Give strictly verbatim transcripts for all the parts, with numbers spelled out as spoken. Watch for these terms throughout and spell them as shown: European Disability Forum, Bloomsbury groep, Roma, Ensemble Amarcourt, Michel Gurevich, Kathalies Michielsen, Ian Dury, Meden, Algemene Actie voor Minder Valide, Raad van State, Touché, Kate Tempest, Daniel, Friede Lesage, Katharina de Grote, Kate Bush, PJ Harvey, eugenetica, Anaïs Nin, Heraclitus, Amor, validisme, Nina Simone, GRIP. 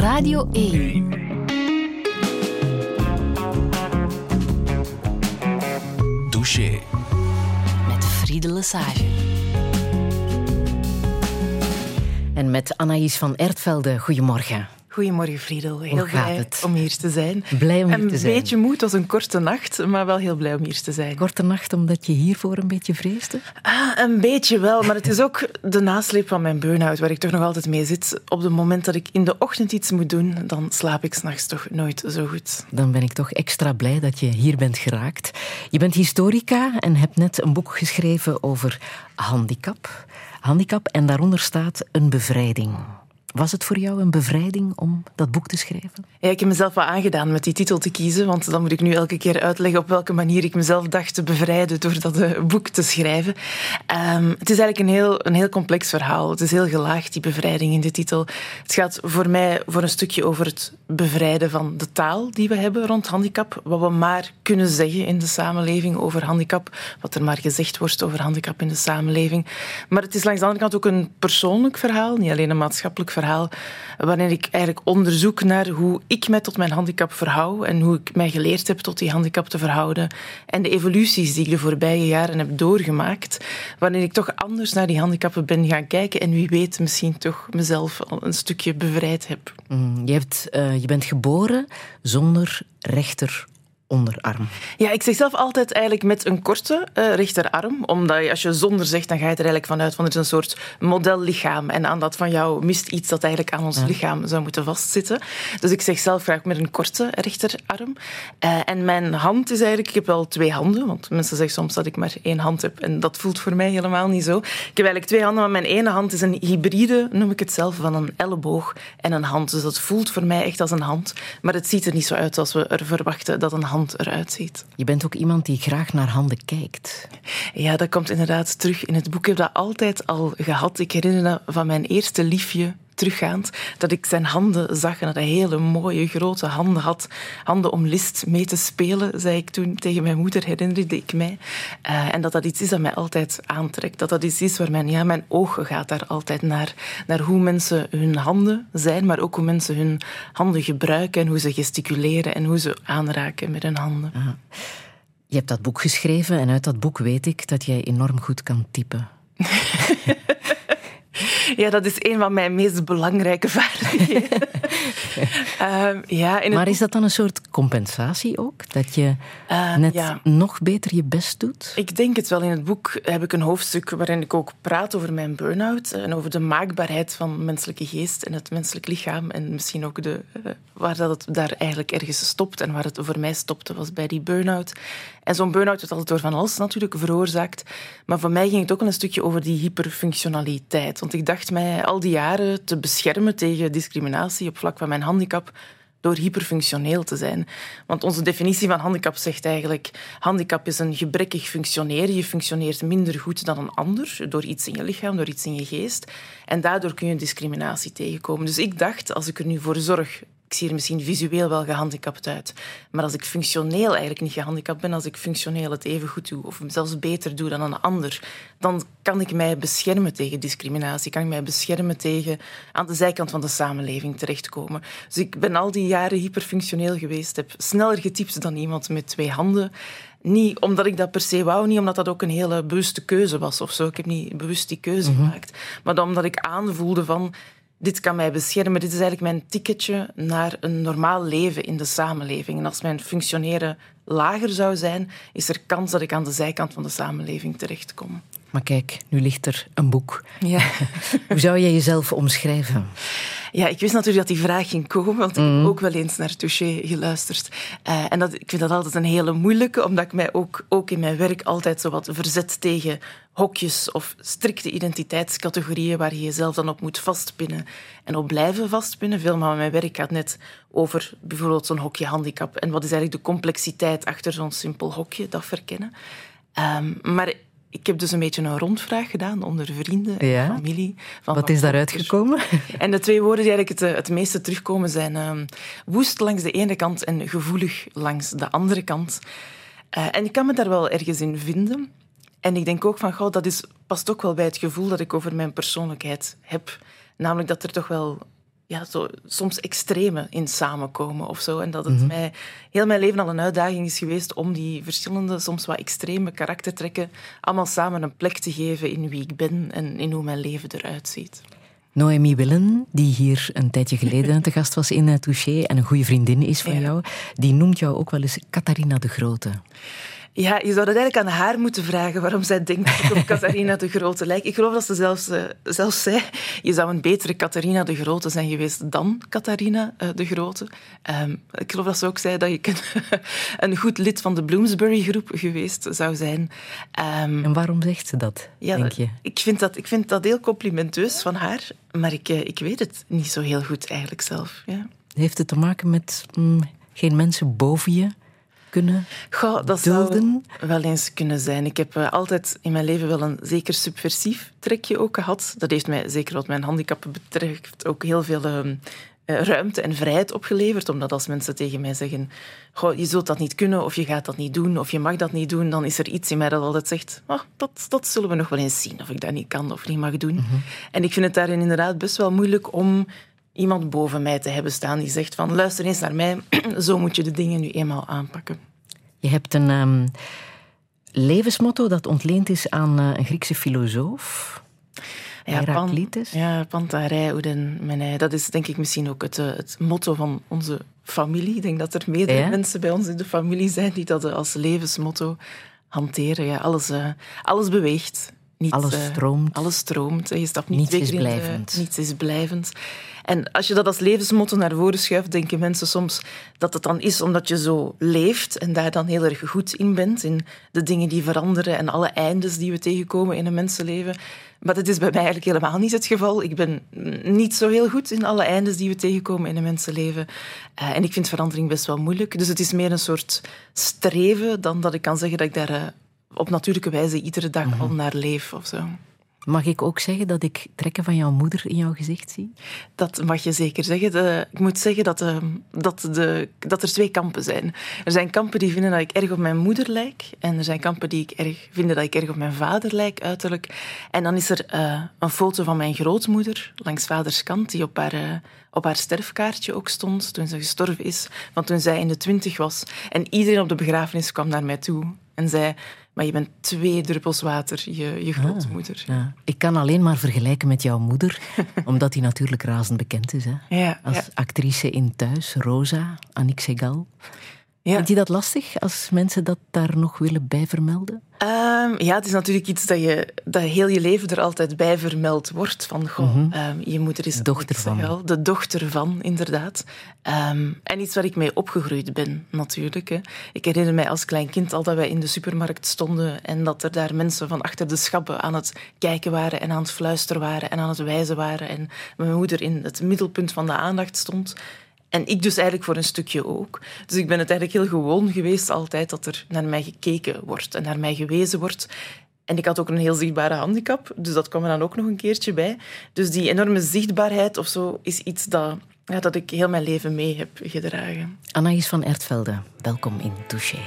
Radio één. Touché. Met Friede Lesage. En met Anaïs van Ertvelde. Goedemorgen. Goedemorgen, Friedel. Heel blij het? om hier te zijn. Blij om hier te zijn. Een beetje moe, het was een korte nacht, maar wel heel blij om hier te zijn. Korte nacht, omdat je hiervoor een beetje vreesde? Ah, een beetje wel, maar het is ook de nasleep van mijn burn-out, waar ik toch nog altijd mee zit. Op het moment dat ik in de ochtend iets moet doen, dan slaap ik 's nachts toch nooit zo goed. Dan ben ik toch extra blij dat je hier bent geraakt. Je bent historica en hebt net een boek geschreven over handicap. Handicap, en daaronder staat een bevrijding. Was het voor jou een bevrijding om dat boek te schrijven? Ja, ik heb mezelf wel aangedaan met die titel te kiezen, want dan moet ik nu elke keer uitleggen op welke manier ik mezelf dacht te bevrijden door dat uh, boek te schrijven. Um, het is eigenlijk een heel, een heel complex verhaal. Het is heel gelaagd, die bevrijding in de titel. Het gaat voor mij voor een stukje over het bevrijden van de taal die we hebben rond handicap. Wat we maar kunnen zeggen in de samenleving over handicap. Wat er maar gezegd wordt over handicap in de samenleving. Maar het is langs de andere kant ook een persoonlijk verhaal, niet alleen een maatschappelijk verhaal. Verhaal, waarin ik eigenlijk onderzoek naar hoe ik mij tot mijn handicap verhoud en hoe ik mij geleerd heb tot die handicap te verhouden en de evoluties die ik de voorbije jaren heb doorgemaakt, waarin ik toch anders naar die handicappen ben gaan kijken en wie weet misschien toch mezelf al een stukje bevrijd heb. Mm, je, hebt, uh, je bent geboren zonder rechter onderarm. Ja, ik zeg zelf altijd eigenlijk met een korte uh, rechterarm, omdat je, als je zonder zegt, dan ga je er eigenlijk vanuit van er is een soort modellichaam en aan dat van jou mist iets dat eigenlijk aan ons ja. lichaam zou moeten vastzitten. Dus ik zeg zelf graag met een korte rechterarm. Uh, en mijn hand is eigenlijk, ik heb wel twee handen, want mensen zeggen soms dat ik maar één hand heb en dat voelt voor mij helemaal niet zo. Ik heb eigenlijk twee handen, maar mijn ene hand is een hybride, noem ik het zelf, van een elleboog en een hand. Dus dat voelt voor mij echt als een hand, maar het ziet er niet zo uit als we er verwachten dat een hand eruit ziet. Je bent ook iemand die graag naar handen kijkt. Ja, dat komt inderdaad terug in het boek. Ik heb dat altijd al gehad. Ik herinner me van mijn eerste liefje, teruggaand, dat ik zijn handen zag en dat hij hele mooie, grote handen had. Handen om list mee te spelen, zei ik toen tegen mijn moeder, herinnerde ik mij. Uh, en dat dat iets is dat mij altijd aantrekt. Dat dat iets is waar mijn, ja, mijn ogen gaat daar altijd naar. Naar hoe mensen hun handen zijn, maar ook hoe mensen hun handen gebruiken en hoe ze gesticuleren en hoe ze aanraken met hun handen. Aha. Je hebt dat boek geschreven en uit dat boek weet ik dat jij enorm goed kan typen. Ja, dat is een van mijn meest belangrijke vaardigheden. um, ja, in maar is dat dan een soort compensatie ook? Dat je uh, net ja. nog beter je best doet? Ik denk het wel. In het boek heb ik een hoofdstuk waarin ik ook praat over mijn burn-out en over de maakbaarheid van menselijke geest en het menselijk lichaam en misschien ook de, uh, waar dat het daar eigenlijk ergens stopt en waar het voor mij stopte was bij die burn-out. En zo'n burn-out wordt altijd door van alles natuurlijk veroorzaakt. Maar voor mij ging het ook een stukje over die hyperfunctionaliteit. Want ik dacht mij al die jaren te beschermen tegen discriminatie op vlak van mijn handicap door hyperfunctioneel te zijn. Want onze definitie van handicap zegt eigenlijk handicap is een gebrekkig functioneren. Je functioneert minder goed dan een ander door iets in je lichaam, door iets in je geest. En daardoor kun je discriminatie tegenkomen. Dus ik dacht, als ik er nu voor zorg... Ik zie er misschien visueel wel gehandicapt uit. Maar als ik functioneel eigenlijk niet gehandicapt ben, als ik functioneel het even goed doe, of zelfs beter doe dan een ander, dan kan ik mij beschermen tegen discriminatie. Kan ik mij beschermen tegen aan de zijkant van de samenleving terechtkomen. Dus ik ben al die jaren hyperfunctioneel geweest. Heb sneller getypt dan iemand met twee handen. Niet omdat ik dat per se wou, niet omdat dat ook een hele bewuste keuze was of zo. Ik heb niet bewust die keuze mm-hmm. gemaakt. Maar dan omdat ik aanvoelde van... Dit kan mij beschermen. Dit is eigenlijk mijn ticketje naar een normaal leven in de samenleving. En als mijn functioneren lager zou zijn, is er kans dat ik aan de zijkant van de samenleving terechtkom. Maar kijk, nu ligt er een boek. Ja. Hoe zou jij jezelf omschrijven? Ja, ik wist natuurlijk dat die vraag ging komen, want mm. ik heb ook wel eens naar Touché geluisterd. Uh, en dat, ik vind dat altijd een hele moeilijke, omdat ik mij ook, ook in mijn werk altijd zo wat verzet tegen hokjes of strikte identiteitscategorieën waar je jezelf dan op moet vastpinnen en op blijven vastpinnen. Veel van mijn werk gaat net over bijvoorbeeld zo'n hokje handicap en wat is eigenlijk de complexiteit achter zo'n simpel hokje, dat verkennen. Um, maar... Ik heb dus een beetje een rondvraag gedaan onder vrienden en ja? familie. Van Wat is daaruit gekomen? En de twee woorden die eigenlijk het, het meeste terugkomen zijn uh, woest langs de ene kant en gevoelig langs de andere kant. Uh, en ik kan me daar wel ergens in vinden. En ik denk ook van, goh, dat is, past ook wel bij het gevoel dat ik over mijn persoonlijkheid heb. Namelijk dat er toch wel... ja, zo, soms extreme in samenkomen of zo. En dat het mm-hmm. mij heel mijn leven al een uitdaging is geweest om die verschillende, soms wat extreme karaktertrekken allemaal samen een plek te geven in wie ik ben en in hoe mijn leven eruit ziet. Noémie Willen, die hier een tijdje geleden te gast was in Touché en een goede vriendin is van ja. jou, die noemt jou ook wel eens Katharina de Grote. Ja, je zou dat eigenlijk aan haar moeten vragen, waarom zij denkt dat ik op Katharina de Grote lijk. Ik geloof dat ze zelfs, uh, zelfs zei, je zou een betere Katharina de Grote zijn geweest dan Katharina uh, de Grote. Um, ik geloof dat ze ook zei dat ik een, een goed lid van de Bloomsbury groep geweest zou zijn. Um, en waarom zegt ze dat, ja, denk je? Ik vind dat, ik vind dat heel complimenteus van haar, maar ik, uh, ik weet het niet zo heel goed eigenlijk zelf. Ja. Heeft het te maken met mm, geen mensen boven je? Kunnen Goh, dat dulden. Zou wel eens kunnen zijn. Ik heb uh, altijd in mijn leven wel een zeker subversief trekje ook gehad. Dat heeft mij, zeker wat mijn handicap betreft, ook heel veel uh, ruimte en vrijheid opgeleverd. Omdat als mensen tegen mij zeggen, goh, je zult dat niet kunnen, of je gaat dat niet doen, of je mag dat niet doen, dan is er iets in mij dat altijd zegt, oh, dat, dat zullen we nog wel eens zien, of ik dat niet kan of niet mag doen. Mm-hmm. En ik vind het daarin inderdaad best wel moeilijk om iemand boven mij te hebben staan die zegt van luister eens naar mij, zo moet je de dingen nu eenmaal aanpakken. Je hebt een um, levensmotto dat ontleend is aan uh, een Griekse filosoof, ja, Heraclitus. Pan, ja, Pantarij, Oeden, Menij. Dat is denk ik misschien ook het, uh, het motto van onze familie. Ik denk dat er meerdere ja? mensen bij ons in de familie zijn die dat uh, als levensmotto hanteren. Ja, alles, uh, alles beweegt. Niets, alles stroomt. Uh, alles stroomt. Je stapt niet niets is blijvend. Niets is blijvend. En als je dat als levensmotto naar voren schuift, denken mensen soms dat het dan is omdat je zo leeft en daar dan heel erg goed in bent, in de dingen die veranderen en alle eindes die we tegenkomen in een mensenleven. Maar dat is bij mij eigenlijk helemaal niet het geval. Ik ben niet zo heel goed in alle eindes die we tegenkomen in een mensenleven. Uh, en ik vind verandering best wel moeilijk. Dus het is meer een soort streven dan dat ik kan zeggen dat ik daar... Uh, op natuurlijke wijze iedere dag mm-hmm. al naar leef of zo. Mag ik ook zeggen dat ik trekken van jouw moeder in jouw gezicht zie? Dat mag je zeker zeggen. De, ik moet zeggen dat, de, dat, de, dat er twee kampen zijn. Er zijn kampen die vinden dat ik erg op mijn moeder lijk. En er zijn kampen die ik erg, vinden dat ik erg op mijn vader lijk, uiterlijk. En dan is er uh, een foto van mijn grootmoeder, langs vaders kant, die op haar, uh, op haar sterfkaartje ook stond toen ze gestorven is. Want toen zij in de twintig was. En iedereen op de begrafenis kwam naar mij toe en zei... Maar je bent twee druppels water, je, je grootmoeder. Ah, ja. Ik kan alleen maar vergelijken met jouw moeder, omdat die natuurlijk razend bekend is. Hè? Ja, als ja. actrice in Thuis, Rosa, Annick Segal. Ja. Vindt je dat lastig als mensen dat daar nog willen bij vermelden? Um, ja, het is natuurlijk iets dat je dat heel je leven er altijd bij vermeld wordt. Van, goh, mm-hmm. um, je moeder is... De dochter van. De dochter van, inderdaad. Um, en iets waar ik mee opgegroeid ben, natuurlijk. Hè. Ik herinner mij als klein kind al dat wij in de supermarkt stonden en dat er daar mensen van achter de schappen aan het kijken waren en aan het fluisteren waren en aan het wijzen waren. En mijn moeder in het middelpunt van de aandacht stond. En ik dus eigenlijk voor een stukje ook. Dus ik ben het eigenlijk heel gewoon geweest altijd dat er naar mij gekeken wordt en naar mij gewezen wordt. En ik had ook een heel zichtbare handicap, dus dat kwam er dan ook nog een keertje bij. Dus die enorme zichtbaarheid of zo is iets dat, ja, dat ik heel mijn leven mee heb gedragen. Anaïs van Ertvelde, welkom in Touché.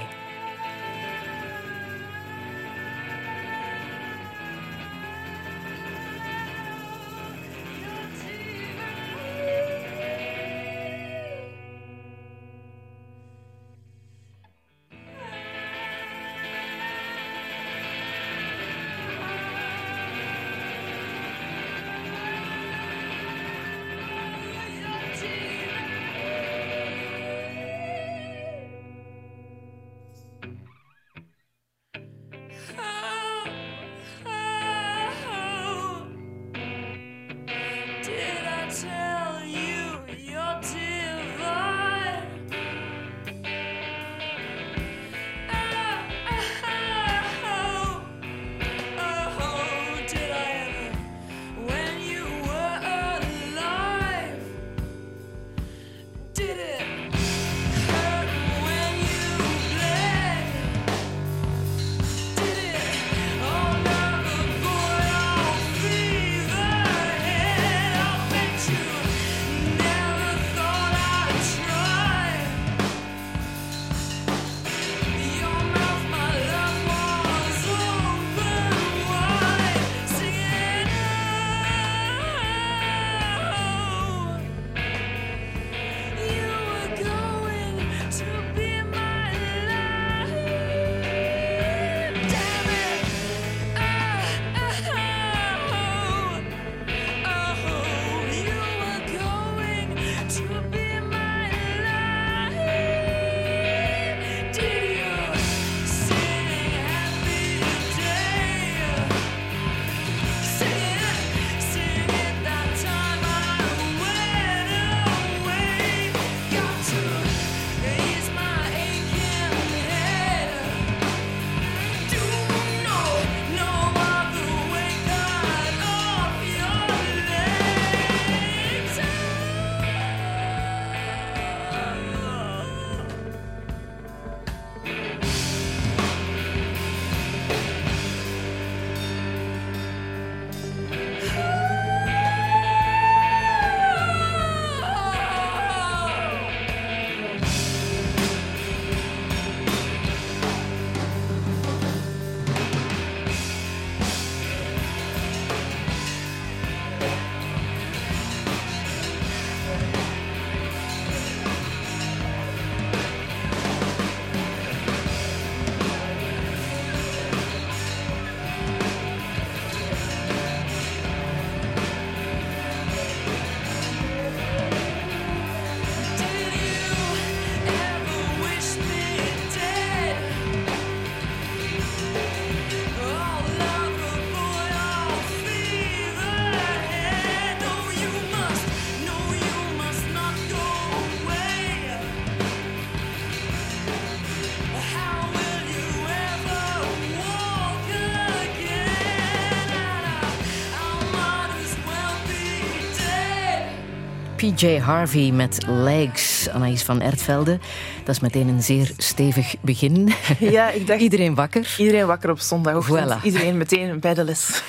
P J Harvey met Legs, Anaïs van Ertvelde. Dat is meteen een zeer stevig begin. Ja, ik dacht... Iedereen wakker? Iedereen wakker op zondagochtend. Voilà. Iedereen meteen bij de les.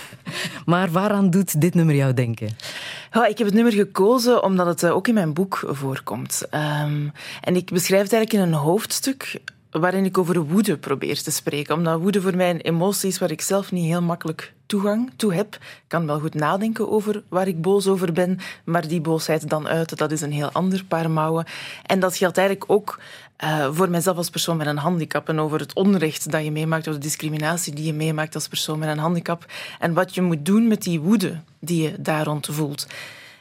Maar waaraan doet dit nummer jou denken? Ja, ik heb het nummer gekozen omdat het ook in mijn boek voorkomt. Um, en ik beschrijf het eigenlijk in een hoofdstuk waarin ik over woede probeer te spreken. Omdat woede voor mij een emotie is waar ik zelf niet heel makkelijk toegang toe heb. Ik kan wel goed nadenken over waar ik boos over ben, maar die boosheid dan uiten, dat is een heel ander paar mouwen. En dat geldt eigenlijk ook uh, voor mijzelf als persoon met een handicap en over het onrecht dat je meemaakt, of de discriminatie die je meemaakt als persoon met een handicap en wat je moet doen met die woede die je daar rond voelt.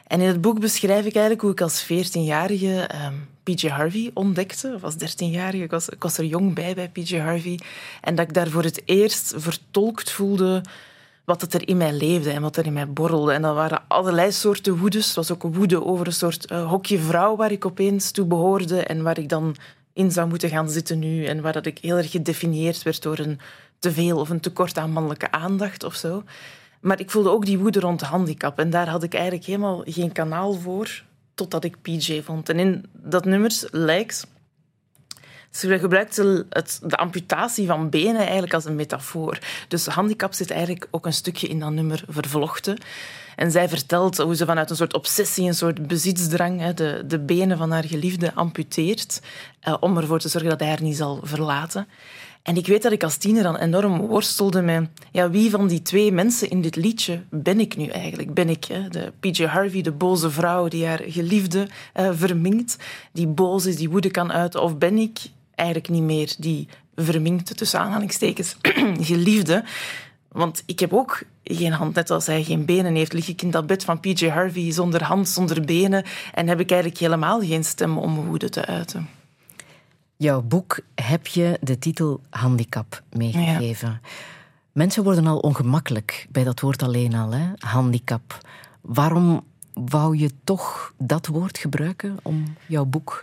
En in het boek beschrijf ik eigenlijk hoe ik als veertienjarige uh, P J Harvey ontdekte. Of als dertienjarige, ik was, ik was er jong bij bij P J Harvey. En dat ik daar voor het eerst vertolkt voelde wat het er in mij leefde en wat er in mij borrelde. En dat waren allerlei soorten woedes. Er was ook een woede over een soort uh, hokje vrouw waar ik opeens toe behoorde en waar ik dan in zou moeten gaan zitten nu. En waar dat ik heel erg gedefinieerd werd door een teveel of een tekort aan mannelijke aandacht of zo. Maar ik voelde ook die woede rond handicap. En daar had ik eigenlijk helemaal geen kanaal voor, totdat ik P J vond. En in dat nummer lijkt... Ze gebruikt de amputatie van benen eigenlijk als een metafoor. Dus handicap zit eigenlijk ook een stukje in dat nummer vervlochten. En zij vertelt hoe ze vanuit een soort obsessie, een soort bezitsdrang, de, de benen van haar geliefde amputeert, eh, om ervoor te zorgen dat hij haar niet zal verlaten. En ik weet dat ik als tiener dan enorm worstelde met ja, wie van die twee mensen in dit liedje ben ik nu eigenlijk? Ben ik hè, de P J Harvey, de boze vrouw die haar geliefde eh, verminkt, die boos is, die woede kan uiten, of ben ik eigenlijk niet meer die verminkte, tussen aanhalingstekens, geliefde? Want ik heb ook geen hand, net als hij geen benen heeft, lig ik in dat bed van P J Harvey zonder hand, zonder benen en heb ik eigenlijk helemaal geen stem om mijn woede te uiten. Jouw boek heb je de titel handicap meegegeven. Ja. Mensen worden al ongemakkelijk bij dat woord alleen al, hè? Handicap. Waarom wou je toch dat woord gebruiken om jouw boek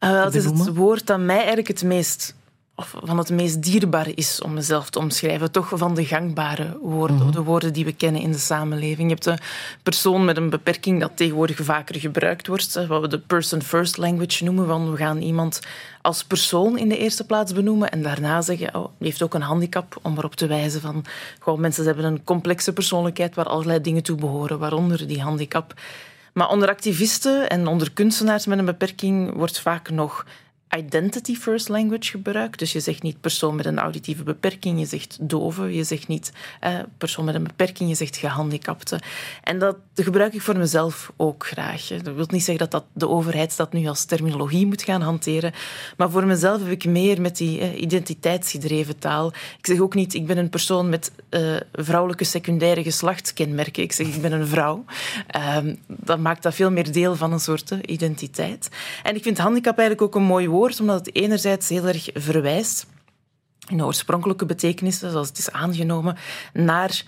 uh, wel, te benoemen? Het is het woord dat mij eigenlijk het meest... of van het meest dierbare is om mezelf te omschrijven. Toch van de gangbare woorden, mm-hmm. de woorden die we kennen in de samenleving. Je hebt de persoon met een beperking dat tegenwoordig vaker gebruikt wordt. Wat we de person first language noemen. Van we gaan iemand als persoon in de eerste plaats benoemen en daarna zeggen, oh, die heeft ook een handicap, om erop te wijzen van, gewoon mensen hebben een complexe persoonlijkheid waar allerlei dingen toe behoren, waaronder die handicap. Maar onder activisten en onder kunstenaars met een beperking wordt vaak nog identity first language gebruikt. Dus je zegt niet persoon met een auditieve beperking, je zegt dove, je zegt niet eh, persoon met een beperking, je zegt gehandicapte. En dat gebruik ik voor mezelf ook graag. Dat wil niet zeggen dat, dat de overheid dat nu als terminologie moet gaan hanteren, maar voor mezelf heb ik meer met die eh, identiteitsgedreven taal. Ik zeg ook niet, ik ben een persoon met eh, vrouwelijke secundaire geslachtskenmerken. Ik zeg, ik ben een vrouw. Um, dat maakt dat veel meer deel van een soort eh, identiteit. En ik vind handicap eigenlijk ook een mooi woord, omdat het enerzijds heel erg verwijst in de oorspronkelijke betekenissen, zoals het is aangenomen, naar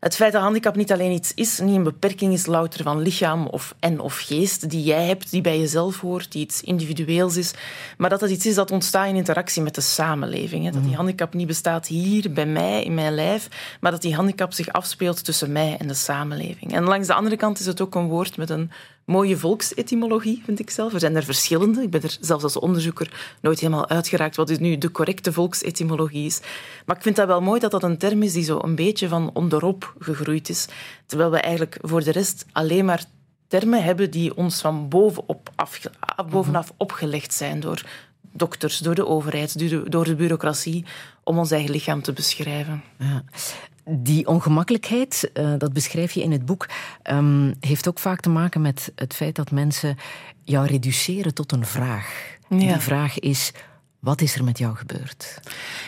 het feit dat handicap niet alleen iets is, niet een beperking is louter van lichaam of en of geest die jij hebt, die bij jezelf hoort, die iets individueels is, maar dat het iets is dat ontstaat in interactie met de samenleving. Hè. Dat die handicap niet bestaat hier, bij mij, in mijn lijf, maar dat die handicap zich afspeelt tussen mij en de samenleving. En langs de andere kant is het ook een woord met een mooie volksetymologie, vind ik zelf. Er zijn er verschillende. Ik ben er zelfs als onderzoeker nooit helemaal uitgeraakt wat nu de correcte volksetymologie is. Maar ik vind dat wel mooi dat dat een term is die zo een beetje van onderop gegroeid is. Terwijl we eigenlijk voor de rest alleen maar termen hebben die ons van bovenop afge- bovenaf opgelegd zijn door dokters, door de overheid, door de bureaucratie, om ons eigen lichaam te beschrijven. Ja. Die ongemakkelijkheid, uh, dat beschrijf je in het boek, um, heeft ook vaak te maken met het feit dat mensen jou reduceren tot een vraag. Ja. En die vraag is, wat is er met jou gebeurd?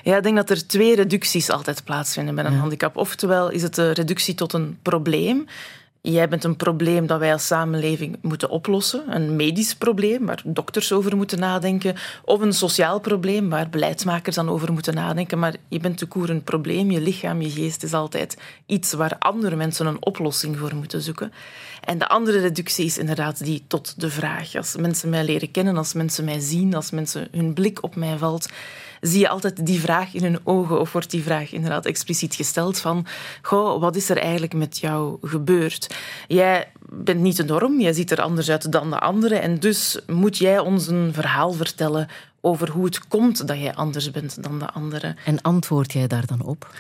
Ja, ik denk dat er twee reducties altijd plaatsvinden bij een ja. handicap. Oftewel is het de reductie tot een probleem. Jij bent een probleem dat wij als samenleving moeten oplossen. Een medisch probleem, waar dokters over moeten nadenken. Of een sociaal probleem, waar beleidsmakers dan over moeten nadenken. Maar je bent te koer een probleem. Je lichaam, je geest is altijd iets waar andere mensen een oplossing voor moeten zoeken. En de andere reductie is inderdaad die tot de vraag. Als mensen mij leren kennen, als mensen mij zien, als mensen hun blik op mij valt, zie je altijd die vraag in hun ogen of wordt die vraag inderdaad expliciet gesteld van goh, wat is er eigenlijk met jou gebeurd? Jij bent niet de norm, jij ziet er anders uit dan de anderen en dus moet jij ons een verhaal vertellen over hoe het komt dat jij anders bent dan de anderen. En antwoord jij daar dan op?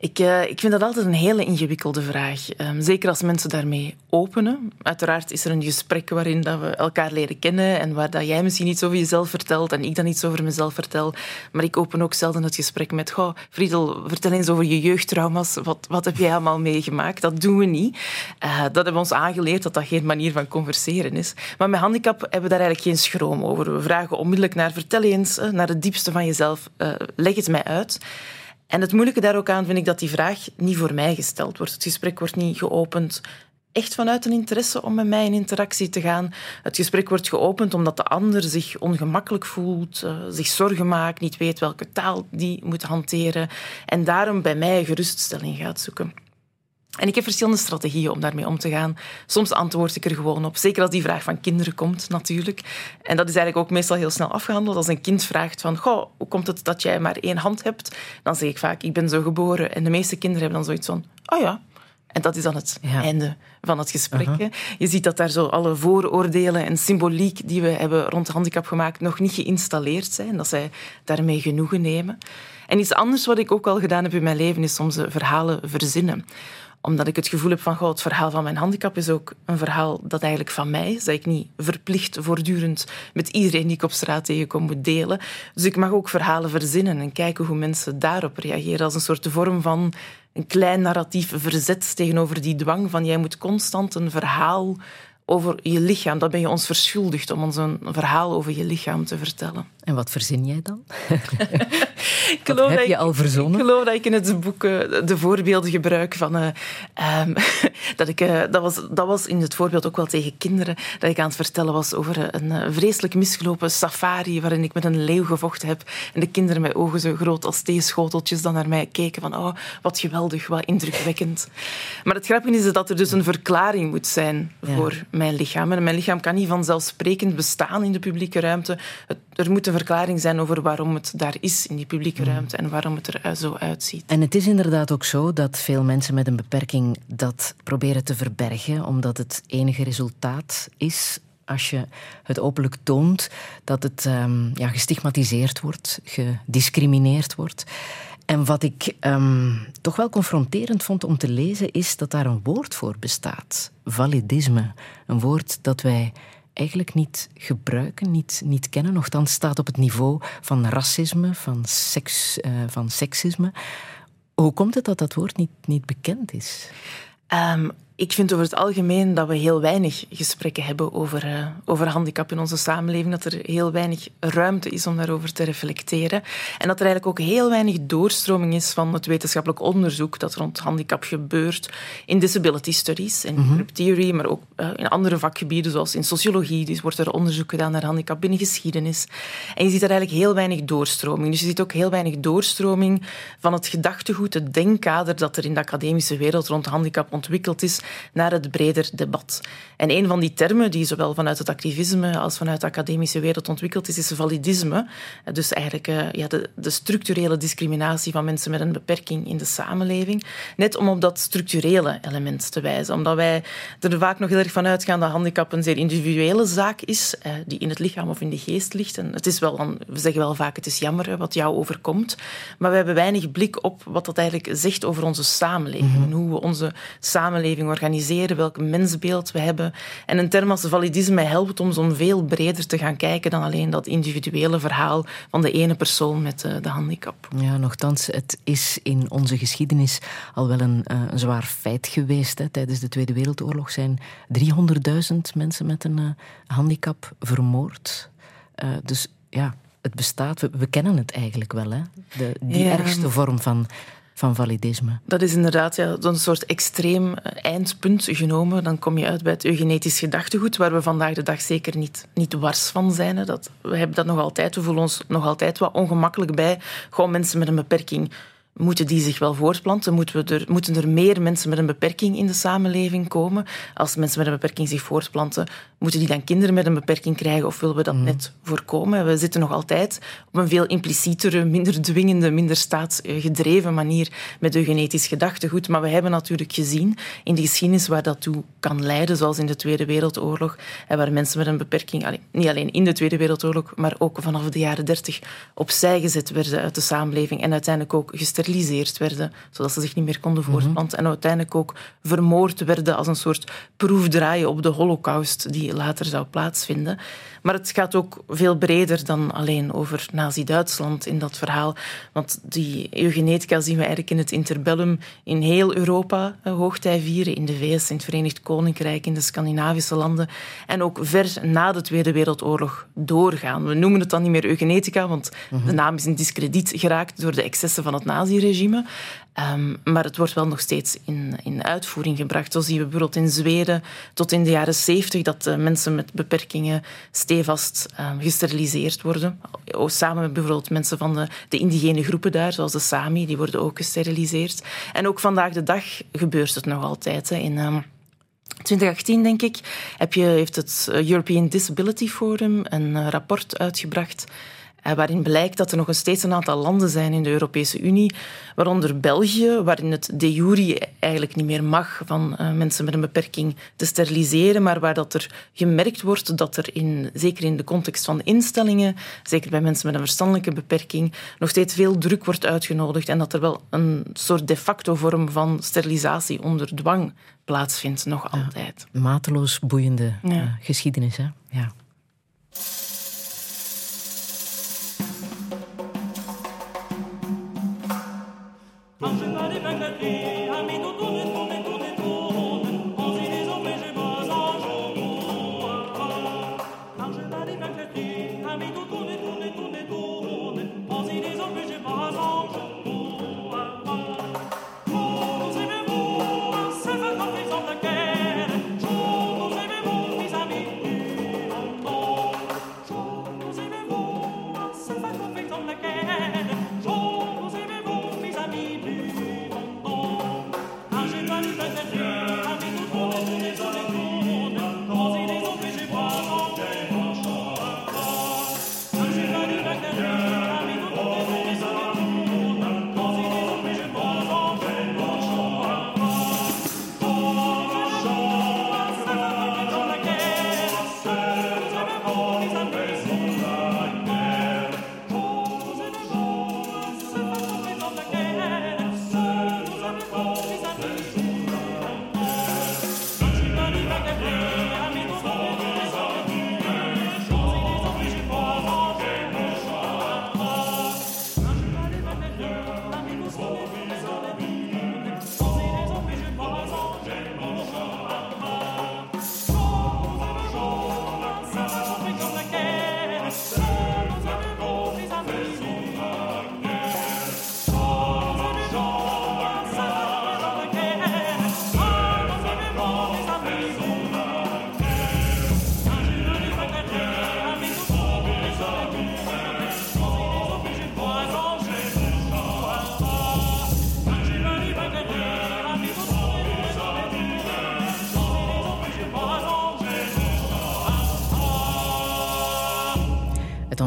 Ik, uh, ik vind dat altijd een hele ingewikkelde vraag. Um, zeker als mensen daarmee openen. Uiteraard is er een gesprek waarin dat we elkaar leren kennen en waar dat jij misschien iets over jezelf vertelt en ik dan iets over mezelf vertel. Maar ik open ook zelden het gesprek met goh, Friedel, vertel eens over je jeugdtrauma's. Wat, wat heb jij allemaal meegemaakt? Dat doen we niet. Uh, dat hebben we ons aangeleerd, dat dat geen manier van converseren is. Maar met handicap hebben we daar eigenlijk geen schroom over. We vragen onmiddellijk naar vertel eens, uh, naar het diepste van jezelf. Uh, leg het mij uit. En het moeilijke daar ook aan vind ik dat die vraag niet voor mij gesteld wordt. Het gesprek wordt niet geopend echt vanuit een interesse om met mij in interactie te gaan. Het gesprek wordt geopend omdat de ander zich ongemakkelijk voelt, euh, zich zorgen maakt, niet weet welke taal die moet hanteren en daarom bij mij geruststelling gaat zoeken. En ik heb verschillende strategieën om daarmee om te gaan. Soms antwoord ik er gewoon op. Zeker als die vraag van kinderen komt, natuurlijk. En dat is eigenlijk ook meestal heel snel afgehandeld. Als een kind vraagt van, goh, hoe komt het dat jij maar één hand hebt? Dan zeg ik vaak, ik ben zo geboren. En de meeste kinderen hebben dan zoiets van, oh ja. En dat is dan het ja. einde van het gesprek. Uh-huh. Je ziet dat daar zo alle vooroordelen en symboliek die we hebben rond handicap gemaakt nog niet geïnstalleerd zijn. Dat zij daarmee genoegen nemen. En iets anders wat ik ook al gedaan heb in mijn leven is soms verhalen verzinnen. Omdat ik het gevoel heb van, goh, het verhaal van mijn handicap is ook een verhaal dat eigenlijk van mij is. Dat ik niet verplicht voortdurend met iedereen die ik op straat tegenkom moet delen. Dus ik mag ook verhalen verzinnen en kijken hoe mensen daarop reageren. Als een soort vorm van een klein narratief verzet tegenover die dwang van jij moet constant een verhaal over je lichaam. Dat ben je ons verschuldigd om ons een verhaal over je lichaam te vertellen. En wat verzin jij dan? ik geloof heb dat je ik, al verzonnen? Ik geloof dat ik in het boek uh, de voorbeelden gebruik van... Uh, um, dat, ik, uh, dat, was, dat was in het voorbeeld ook wel tegen kinderen dat ik aan het vertellen was over een uh, vreselijk misgelopen safari waarin ik met een leeuw gevochten heb en de kinderen met ogen zo groot als theeschoteltjes dan naar mij keken van oh, wat geweldig, wat indrukwekkend. Maar het grappige is dat er dus een verklaring moet zijn ja. voor mijn lichaam. En mijn lichaam kan niet vanzelfsprekend bestaan in de publieke ruimte. Het, er moet een verklaring zijn over waarom het daar is in die publieke ruimte en waarom het er zo uitziet. En het is inderdaad ook zo dat veel mensen met een beperking dat proberen te verbergen, omdat het enige resultaat is, als je het openlijk toont, dat het um, ja, gestigmatiseerd wordt, gediscrimineerd wordt. En wat ik um, toch wel confronterend vond om te lezen, is dat daar een woord voor bestaat. Validisme. Een woord dat wij eigenlijk niet gebruiken, niet, niet kennen. Nochtans staat op het niveau van racisme, van, seks, uh, van seksisme. Hoe komt het dat dat woord niet, niet bekend is? Um, ik vind over het algemeen dat we heel weinig gesprekken hebben over, uh, over handicap in onze samenleving. Dat er heel weinig ruimte is om daarover te reflecteren. En dat er eigenlijk ook heel weinig doorstroming is van het wetenschappelijk onderzoek dat rond handicap gebeurt in disability studies, in mm-hmm. group theory, maar ook uh, in andere vakgebieden zoals in sociologie. Dus wordt er onderzoek gedaan naar handicap binnen geschiedenis. En je ziet er eigenlijk heel weinig doorstroming. Dus je ziet ook heel weinig doorstroming van het gedachtegoed, het denkkader dat er in de academische wereld rond handicap ontwikkeld is, naar het breder debat. En een van die termen die zowel vanuit het activisme als vanuit de academische wereld ontwikkeld is, is validisme. Dus eigenlijk ja, de, de structurele discriminatie van mensen met een beperking in de samenleving. Net om op dat structurele element te wijzen. Omdat wij er vaak nog heel erg van uitgaan dat handicap een zeer individuele zaak is, die in het lichaam of in de geest ligt. En het is wel, we zeggen wel vaak, het is jammer wat jou overkomt. Maar we hebben weinig blik op wat dat eigenlijk zegt over onze samenleving. Mm-hmm. En hoe we onze samenleving organiseren, welk mensbeeld we hebben. En een term als validisme helpt om zo'n veel breder te gaan kijken dan alleen dat individuele verhaal van de ene persoon met de handicap. Ja, nochtans, het is in onze geschiedenis al wel een, een zwaar feit geweest. Hè. Tijdens de Tweede Wereldoorlog zijn driehonderdduizend mensen met een uh, handicap vermoord. Uh, dus ja, het bestaat. We, we kennen het eigenlijk wel, hè. De, die ja. ergste vorm van... van validisme. Dat is inderdaad ja, een soort extreem eindpunt genomen. Dan kom je uit bij het eugenetisch gedachtegoed, waar we vandaag de dag zeker niet, niet wars van zijn. Dat, we hebben dat nog altijd. We voelen ons nog altijd wat ongemakkelijk bij. Gewoon mensen met een beperking moeten die zich wel voortplanten? Moeten, we er, moeten er meer mensen met een beperking in de samenleving komen? Als mensen met een beperking zich voortplanten, moeten die dan kinderen met een beperking krijgen? Of willen we dat mm. net voorkomen? We zitten nog altijd op een veel implicietere, minder dwingende, minder staatsgedreven manier met een genetisch gedachtegoed. Maar we hebben natuurlijk gezien in de geschiedenis waar dat toe kan leiden, zoals in de Tweede Wereldoorlog, en waar mensen met een beperking, allee, niet alleen in de Tweede Wereldoorlog, maar ook vanaf de jaren dertig opzij gezet werden uit de samenleving en uiteindelijk ook gesteriliseerd werden, zodat ze zich niet meer konden voortplanten. Mm-hmm. En uiteindelijk ook vermoord werden als een soort proefdraaien op de Holocaust die later zou plaatsvinden. Maar het gaat ook veel breder dan alleen over Nazi-Duitsland in dat verhaal. Want die eugenetica zien we eigenlijk in het interbellum in heel Europa hoogtij vieren. In de V S, in het Verenigd Koninkrijk, in de Scandinavische landen. En ook ver na de Tweede Wereldoorlog doorgaan. We noemen het dan niet meer eugenetica, want mm-hmm. de naam is in discrediet geraakt door de excessen van het naziregime. Um, maar het wordt wel nog steeds in, in uitvoering gebracht. Zo zien we bijvoorbeeld in Zweden tot in de jaren zeventig dat uh, mensen met beperkingen stevast um, gesteriliseerd worden. Samen met bijvoorbeeld mensen van de, de indigene groepen daar, zoals de Sami, die worden ook gesteriliseerd. En ook vandaag de dag gebeurt het nog altijd. Hè, in... Um twintig achttien, denk ik, heb je, heeft het European Disability Forum een rapport uitgebracht waarin blijkt dat er nog steeds een aantal landen zijn in de Europese Unie, waaronder België, waarin het de jure eigenlijk niet meer mag van mensen met een beperking te steriliseren, maar waar dat er gemerkt wordt dat er, in, zeker in de context van instellingen, zeker bij mensen met een verstandelijke beperking, nog steeds veel druk wordt uitgenodigd en dat er wel een soort de facto vorm van sterilisatie onder dwang plaatsvindt, nog altijd. Ja, mateloos boeiende ja. geschiedenis, hè? Ja.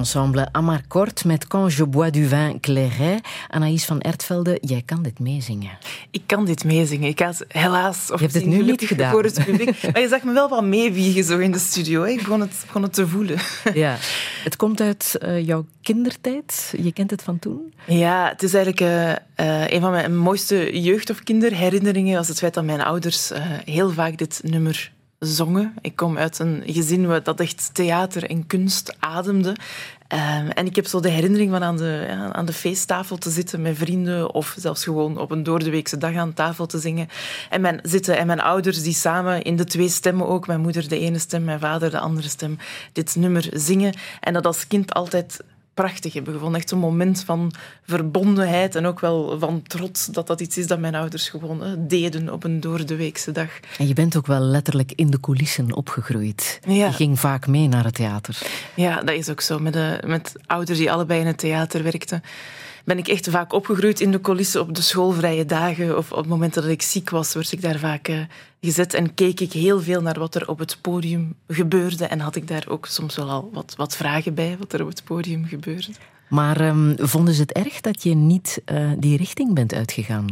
Ensemble Amarcourt met Quand je bois du vin clairet. Anaïs van Ertvelde, jij kan dit meezingen. Ik kan dit meezingen. Ik had helaas... Je hebt het nu niet gedaan. Voor het publiek. Maar je zag me wel wat meewiegen zo in de studio. Hè. Ik begon het, begon het te voelen. Ja. Het komt uit uh, jouw kindertijd. Je kent het van toen. Ja, het is eigenlijk uh, uh, een van mijn mooiste jeugd- of kinderherinneringen. Was het feit dat mijn ouders uh, heel vaak dit nummer... zongen. Ik kom uit een gezin waar dat echt theater en kunst ademde. Um, en ik heb zo de herinnering van aan de, ja, aan de feesttafel te zitten met vrienden of zelfs gewoon op een doordeweekse dag aan tafel te zingen. En mijn, zitten, en mijn ouders die samen in de twee stemmen ook, mijn moeder de ene stem, mijn vader de andere stem, dit nummer zingen. En dat als kind altijd... prachtig hebben gevonden. Echt zo'n moment van verbondenheid en ook wel van trots dat dat iets is dat mijn ouders gewoon hè, deden op een doordeweekse dag. En je bent ook wel letterlijk in de coulissen opgegroeid. Ja. Je ging vaak mee naar het theater. Ja, dat is ook zo. Met, de, met ouders die allebei in het theater werkten. ben ik echt vaak opgegroeid in de coulissen op de schoolvrije dagen. Of op het moment dat ik ziek was, werd ik daar vaak uh, gezet. En keek ik heel veel naar wat er op het podium gebeurde. En had ik daar ook soms wel al wat, wat vragen bij, wat er op het podium gebeurde. Maar um, vonden ze het erg dat je niet uh, die richting bent uitgegaan?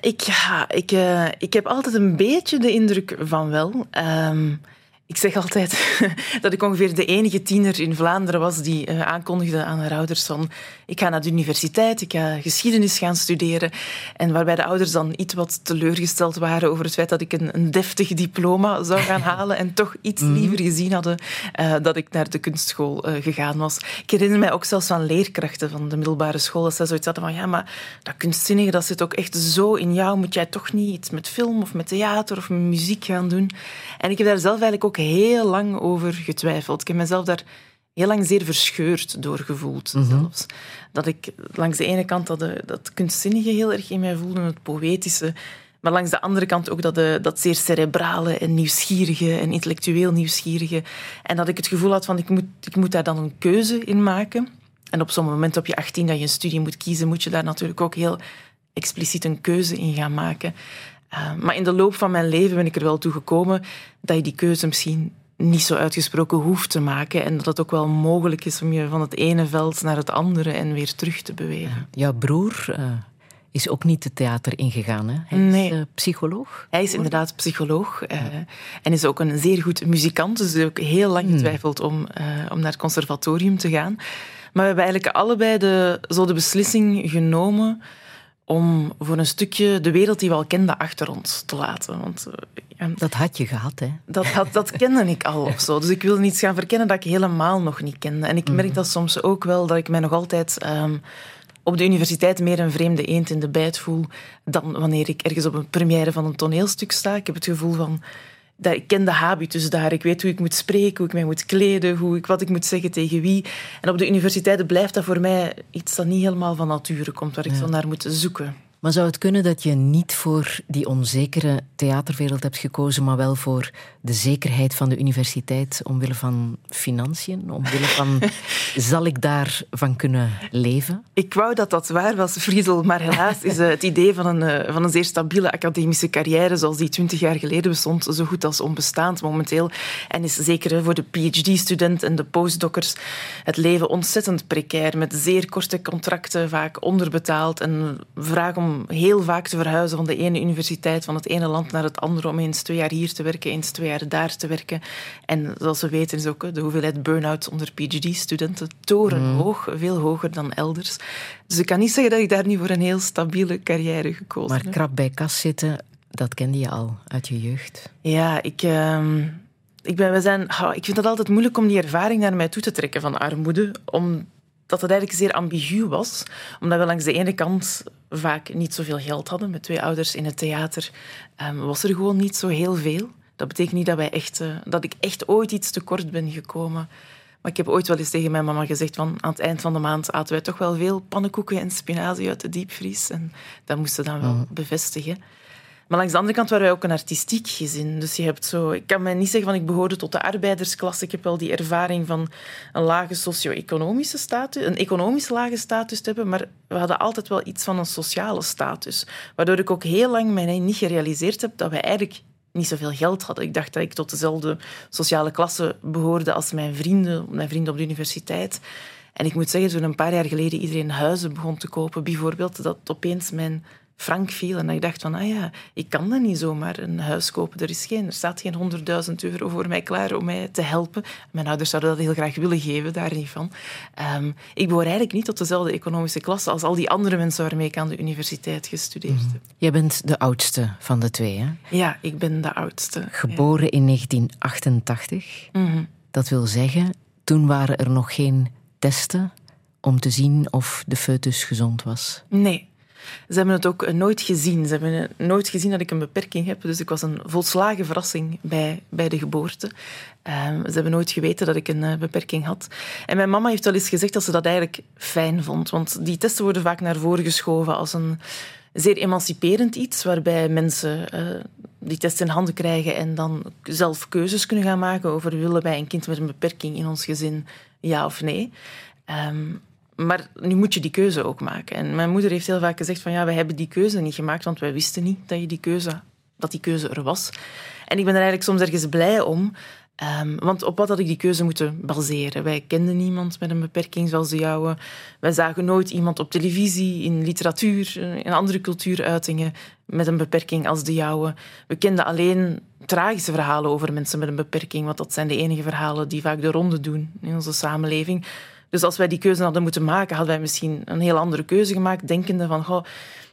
Ik, ja, ik, uh, ik heb altijd een beetje de indruk van wel. Um, ik zeg altijd dat ik ongeveer de enige tiener in Vlaanderen was die uh, aankondigde aan haar ouders van ik ga naar de universiteit, ik ga geschiedenis gaan studeren. En waarbij de ouders dan iets wat teleurgesteld waren over het feit dat ik een, een deftig diploma zou gaan halen en toch iets mm-hmm. liever gezien hadden uh, dat ik naar de kunstschool uh, gegaan was. Ik herinner mij ook zelfs van leerkrachten van de middelbare school dat zij zoiets hadden van ja, maar dat kunstzinnige dat zit ook echt zo in jou, moet jij toch niet iets met film of met theater of met muziek gaan doen? En ik heb daar zelf eigenlijk ook heel lang over getwijfeld. Ik heb mezelf daar heel lang zeer verscheurd door gevoeld. Mm-hmm. Zelfs. Dat ik langs de ene kant dat, de, dat kunstzinnige heel erg in mij voelde, het poëtische, maar langs de andere kant ook dat, de, dat zeer cerebrale en nieuwsgierige en intellectueel nieuwsgierige. En dat ik het gevoel had van ik moet, ik moet daar dan een keuze in maken. En op zo'n moment op je achttien dat je een studie moet kiezen, moet je daar natuurlijk ook heel expliciet een keuze in gaan maken. Uh, maar in de loop van mijn leven ben ik er wel toe gekomen dat je die keuze misschien niet zo uitgesproken hoeft te maken en dat het ook wel mogelijk is om je van het ene veld naar het andere en weer terug te bewegen. Ja, jouw broer uh, is ook niet het theater ingegaan, hè? Hij nee. is uh, psycholoog. Hij is inderdaad psycholoog uh, ja. en is ook een zeer goed muzikant, dus hij heeft ook heel lang getwijfeld hmm. om, uh, om naar het conservatorium te gaan. Maar we hebben eigenlijk allebei de, zo de beslissing genomen om voor een stukje de wereld die we al kenden achter ons te laten. Want, ja, dat had je gehad, hè? Dat, had, dat kende ik al of zo. Dus ik wilde niets gaan verkennen dat ik helemaal nog niet kende. En ik merk mm-hmm. dat soms ook wel, dat ik mij nog altijd um, op de universiteit meer een vreemde eend in de bijt voel dan wanneer ik ergens op een première van een toneelstuk sta. Ik heb het gevoel van, dat, ik ken de habitus daar. Ik weet hoe ik moet spreken, hoe ik mij moet kleden, hoe ik, wat ik moet zeggen tegen wie. En op de universiteit blijft dat voor mij iets dat niet helemaal van nature komt, waar ik ja. zo naar moet zoeken. Maar zou het kunnen dat je niet voor die onzekere theaterwereld hebt gekozen, maar wel voor de zekerheid van de universiteit, omwille van financiën, omwille van zal ik daarvan kunnen leven? Ik wou dat dat waar was, Friedel, maar helaas is het idee van een, van een zeer stabiele academische carrière, zoals die twintig jaar geleden bestond, zo goed als onbestaand momenteel. En is zeker voor de P H D-student en de postdockers het leven ontzettend precair, met zeer korte contracten, vaak onderbetaald en vraag om heel vaak te verhuizen van de ene universiteit, van het ene land naar het andere, om eens twee jaar hier te werken, eens twee jaar daar te werken. En zoals we weten is ook de hoeveelheid burn-out onder P H D-studenten torenhoog, mm. veel hoger dan elders. Dus ik kan niet zeggen dat ik daar nu voor een heel stabiele carrière gekozen heb. Maar krap bij kas zitten, dat kende je al uit je jeugd. Ja, ik... Um ik, ben, we zijn, oh, ik vind het altijd moeilijk om die ervaring naar mij toe te trekken van armoede, om dat het eigenlijk zeer ambigu was, omdat we langs de ene kant vaak niet zoveel geld hadden. Met twee ouders in het theater um, was er gewoon niet zo heel veel. Dat betekent niet dat, wij echt, uh, dat ik echt ooit iets tekort ben gekomen. Maar ik heb ooit wel eens tegen mijn mama gezegd van aan het eind van de maand aten wij toch wel veel pannenkoeken en spinazie uit de diepvries. En dat moesten we dan wel bevestigen. Maar langs de andere kant waren wij ook een artistiek gezin. Dus je hebt zo... Ik kan mij niet zeggen van ik behoorde tot de arbeidersklasse. Ik heb wel die ervaring van een lage socio-economische status, een economisch lage status te hebben, maar we hadden altijd wel iets van een sociale status. Waardoor ik ook heel lang mij niet gerealiseerd heb dat wij eigenlijk niet zoveel geld hadden. Ik dacht dat ik tot dezelfde sociale klasse behoorde als mijn vrienden, mijn vrienden op de universiteit. En ik moet zeggen, toen een paar jaar geleden iedereen huizen begon te kopen, bijvoorbeeld, dat opeens mijn frank viel en dat ik dacht van, ah ja, ik kan dat niet zomaar een huis kopen. Er is geen, er staat geen honderdduizend euro voor mij klaar om mij te helpen. Mijn ouders zouden dat heel graag willen geven, daar niet van. Um, ik behoor eigenlijk niet tot dezelfde economische klasse als al die andere mensen waarmee ik aan de universiteit gestudeerd heb. Mm. Jij bent de oudste van de twee, hè? Ja, ik ben de oudste. Geboren ja. in negentien achtentachtig. Mm-hmm. Dat wil zeggen, toen waren er nog geen testen om te zien of de foetus gezond was. Nee. Ze hebben het ook nooit gezien. Ze hebben nooit gezien dat ik een beperking heb. Dus ik was een volslagen verrassing bij, bij de geboorte. Uh, ze hebben nooit geweten dat ik een uh, beperking had. En mijn mama heeft wel eens gezegd dat ze dat eigenlijk fijn vond. Want die testen worden vaak naar voren geschoven als een zeer emanciperend iets, waarbij mensen uh, die test in handen krijgen en dan zelf keuzes kunnen gaan maken over willen wij een kind met een beperking in ons gezin, ja of nee. Um, Maar nu moet je die keuze ook maken. En mijn moeder heeft heel vaak gezegd van ja, we hebben die keuze niet gemaakt, want wij wisten niet dat je die keuze, dat die keuze er was. En ik ben er eigenlijk soms ergens blij om. Um, want op wat had ik die keuze moeten baseren? Wij kenden niemand met een beperking zoals de jouwe. Wij zagen nooit iemand op televisie, in literatuur, in andere cultuuruitingen met een beperking als de jouwe. We kenden alleen tragische verhalen over mensen met een beperking, want dat zijn de enige verhalen die vaak de ronde doen in onze samenleving. Dus als wij die keuze hadden moeten maken, hadden wij misschien een heel andere keuze gemaakt, denkende van goh,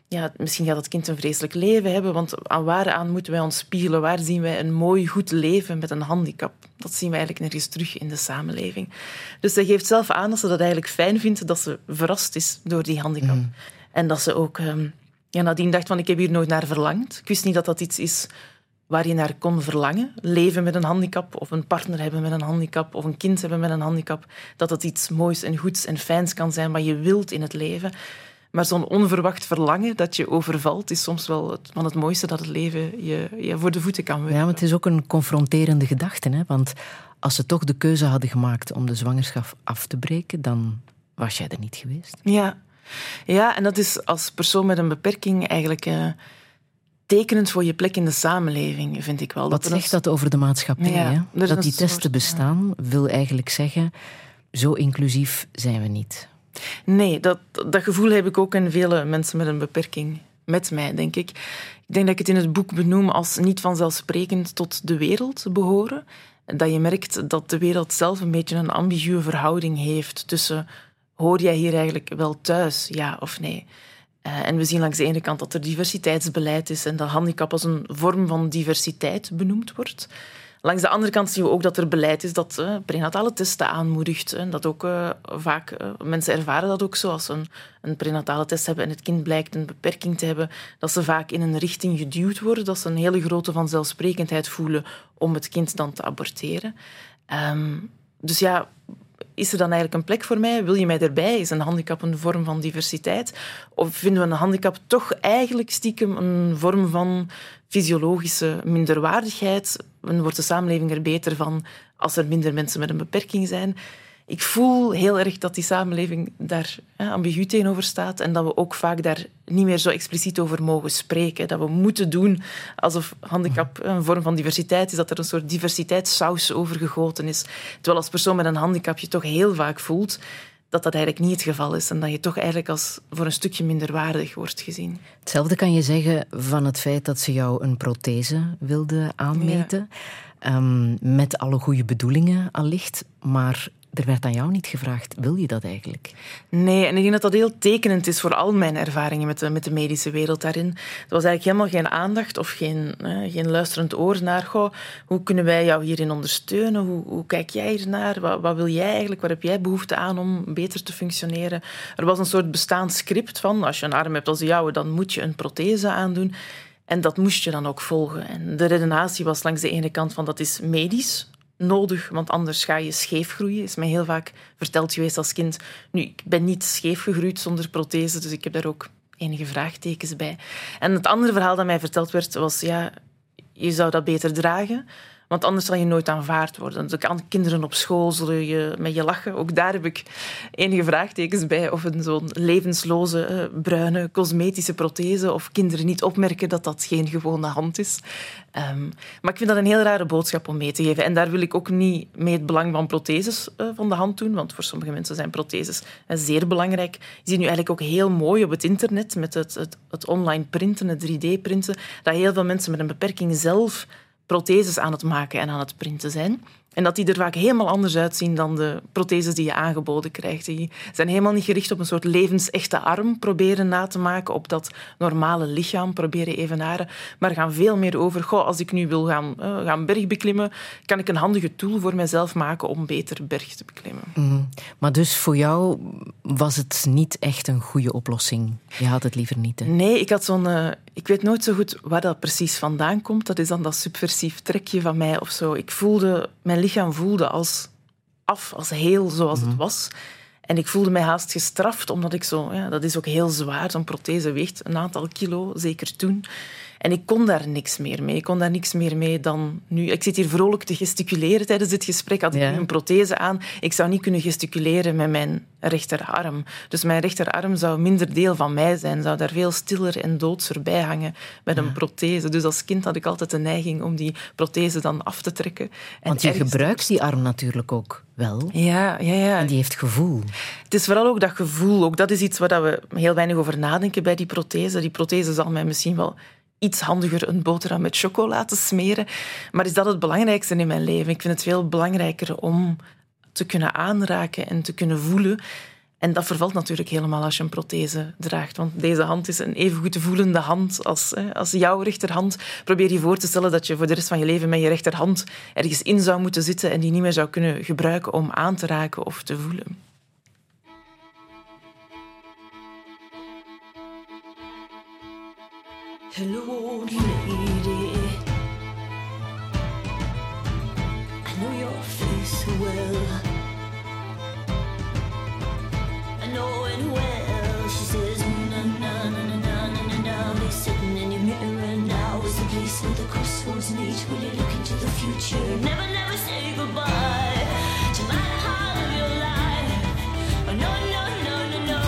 ja, misschien gaat dat kind een vreselijk leven hebben, want aan waaraan moeten wij ons spiegelen? Waar zien wij een mooi, goed leven met een handicap? Dat zien we eigenlijk nergens terug in de samenleving. Dus ze geeft zelf aan dat ze dat eigenlijk fijn vindt, dat ze verrast is door die handicap. Mm. En dat ze ook um, ja, nadien dacht van, ik heb hier nooit naar verlangd. Ik wist niet dat dat iets is waar je naar kon verlangen. Leven met een handicap, of een partner hebben met een handicap, of een kind hebben met een handicap. Dat dat iets moois en goeds en fijns kan zijn wat je wilt in het leven. Maar zo'n onverwacht verlangen dat je overvalt is soms wel het, van het mooiste dat het leven je, je voor de voeten kan werken. Ja, maar het is ook een confronterende gedachte, hè? Want als ze toch de keuze hadden gemaakt om de zwangerschap af te breken, dan was jij er niet geweest. Ja, ja en dat is als persoon met een beperking eigenlijk uh, tekenend voor je plek in de samenleving, vind ik wel. Wat dat zegt dat over de maatschappij? Ja, hè? Dat, dat die soort testen bestaan, ja, wil eigenlijk zeggen, zo inclusief zijn we niet. Nee, dat, dat gevoel heb ik ook in vele mensen met een beperking met mij, denk ik. Ik denk dat ik het in het boek benoem als niet vanzelfsprekend tot de wereld behoren. Dat je merkt dat de wereld zelf een beetje een ambiguë verhouding heeft tussen hoor jij hier eigenlijk wel thuis, ja of nee? En we zien langs de ene kant dat er diversiteitsbeleid is en dat handicap als een vorm van diversiteit benoemd wordt. Langs de andere kant zien we ook dat er beleid is dat uh, prenatale testen aanmoedigt. En dat ook uh, vaak uh, mensen ervaren dat ook zo. Als ze een, een prenatale test hebben en het kind blijkt een beperking te hebben, dat ze vaak in een richting geduwd worden, dat ze een hele grote vanzelfsprekendheid voelen om het kind dan te aborteren. Um, dus ja, is er dan eigenlijk een plek voor mij? Wil je mij erbij? Is een handicap een vorm van diversiteit? Of vinden we een handicap toch eigenlijk stiekem een vorm van fysiologische minderwaardigheid? En wordt de samenleving er beter van als er minder mensen met een beperking zijn? Ik voel heel erg dat die samenleving daar ja, ambigu tegenover staat en dat we ook vaak daar niet meer zo expliciet over mogen spreken. Dat we moeten doen alsof handicap een vorm van diversiteit is, dat er een soort diversiteitssaus over gegoten is. Terwijl als persoon met een handicap je toch heel vaak voelt dat dat eigenlijk niet het geval is en dat je toch eigenlijk als voor een stukje minderwaardig wordt gezien. Hetzelfde kan je zeggen van het feit dat ze jou een prothese wilden aanmeten, ja. um, met alle goede bedoelingen allicht, maar er werd aan jou niet gevraagd, wil je dat eigenlijk? Nee, en ik denk dat dat heel tekenend is voor al mijn ervaringen met de, met de medische wereld daarin. Er was eigenlijk helemaal geen aandacht of geen, eh, geen luisterend oor naar, goh, hoe kunnen wij jou hierin ondersteunen? Hoe, hoe kijk jij hiernaar? Wat, wat wil jij eigenlijk? Waar heb jij behoefte aan om beter te functioneren? Er was een soort bestaand script van, als je een arm hebt als de jouwe, dan moet je een prothese aandoen. En dat moest je dan ook volgen. En de redenatie was langs de ene kant van, dat is medisch nodig, want anders ga je scheef groeien. Is mij heel vaak verteld geweest als kind. Nu, ik ben niet scheef gegroeid zonder prothese, dus ik heb daar ook enige vraagtekens bij. En het andere verhaal dat mij verteld werd was, ja, je zou dat beter dragen, want anders zal je nooit aanvaard worden. De kinderen op school zullen je met je lachen. Ook daar heb ik enige vraagtekens bij. Of een zo'n levensloze, bruine, cosmetische prothese. Of kinderen niet opmerken dat dat geen gewone hand is. Um, maar ik vind dat een heel rare boodschap om mee te geven. En daar wil ik ook niet mee het belang van protheses uh, van de hand doen. Want voor sommige mensen zijn protheses uh, zeer belangrijk. Je ziet nu eigenlijk ook heel mooi op het internet, met het, het, het online printen, het drie D-printen, dat heel veel mensen met een beperking zelf protheses aan het maken en aan het printen zijn. En dat die er vaak helemaal anders uitzien dan de protheses die je aangeboden krijgt. Die zijn helemaal niet gericht op een soort levensechte arm proberen na te maken, op dat normale lichaam proberen evenaren, maar gaan veel meer over, goh, als ik nu wil gaan, uh, gaan bergbeklimmen, kan ik een handige tool voor mezelf maken om beter berg te beklimmen. Mm. Maar dus voor jou was het niet echt een goede oplossing? Je had het liever niet, hè? Nee, ik had zo'n... Uh, ik weet nooit zo goed waar dat precies vandaan komt. Dat is dan dat subversief trekje van mij of zo. Ik voelde... Mijn lichaam voelde als af, als heel, zoals het was. En ik voelde mij haast gestraft, omdat ik zo... Ja, dat is ook heel zwaar. Zo'n prothese weegt een aantal kilo, zeker toen. En ik kon daar niks meer mee. Ik kon daar niks meer mee dan nu. Ik zit hier vrolijk te gesticuleren tijdens dit gesprek. Had ik ja. een prothese aan, ik zou niet kunnen gesticuleren met mijn rechterarm. Dus mijn rechterarm zou minder deel van mij zijn. Zou daar veel stiller en doodser bij hangen met ja. een prothese. Dus als kind had ik altijd de neiging om die prothese dan af te trekken. Want je ergens... gebruikt die arm natuurlijk ook wel. Ja, ja, ja. En die heeft gevoel. Het is vooral ook dat gevoel. Ook dat is iets waar we heel weinig over nadenken bij die prothese. Die prothese zal mij misschien wel... iets handiger een boterham met chocola te smeren. Maar is dat het belangrijkste in mijn leven? Ik vind het veel belangrijker om te kunnen aanraken en te kunnen voelen. En dat vervalt natuurlijk helemaal als je een prothese draagt. Want deze hand is een evengoed voelende hand als, hè, als jouw rechterhand. Probeer je voor te stellen dat je voor de rest van je leven met je rechterhand ergens in zou moeten zitten en die niet meer zou kunnen gebruiken om aan te raken of te voelen. Hello, lady. I know your face well. I know it well. She says, na na na na na na na na. Be sitting in your mirror now is the place where the crossroads meet. Will you look into the future? Never, never say goodbye to my heart of your life. Oh no, no, no, no, no.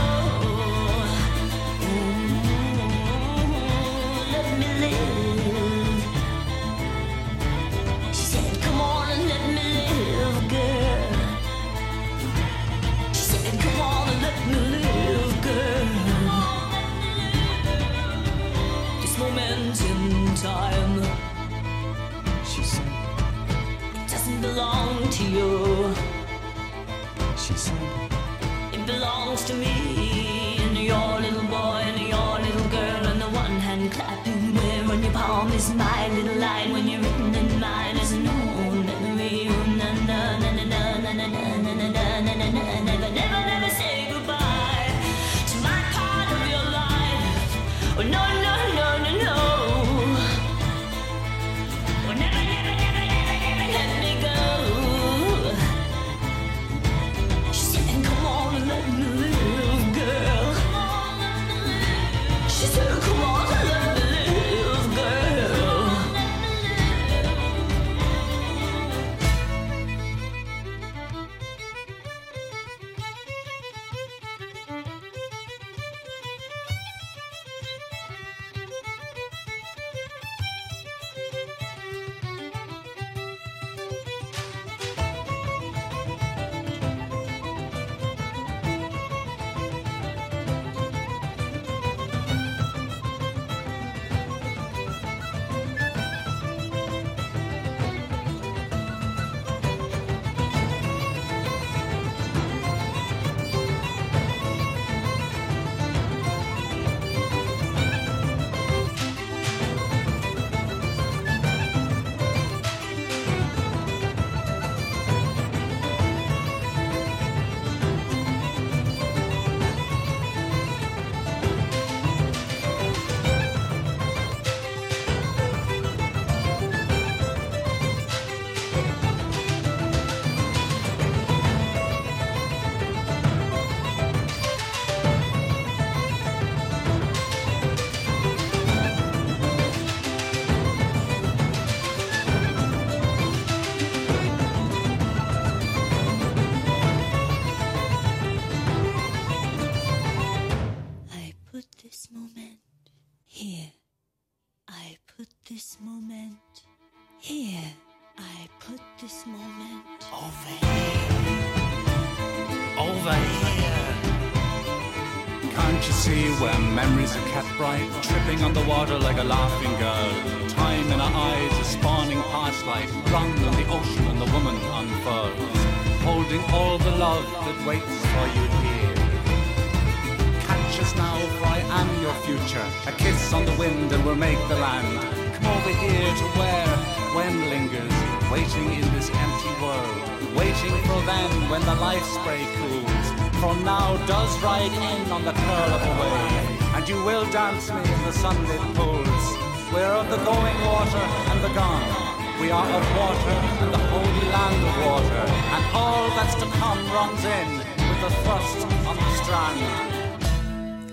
Time, she said, it doesn't belong to you, she said, it belongs to me, and your little boy, and your little girl, and the one hand clapping, where on your palm is my little line, when you're written in mine is an old memory, na na na na na na na na na na na na, never, never, never say goodbye to my part of your life, oh no, no, no, no, no.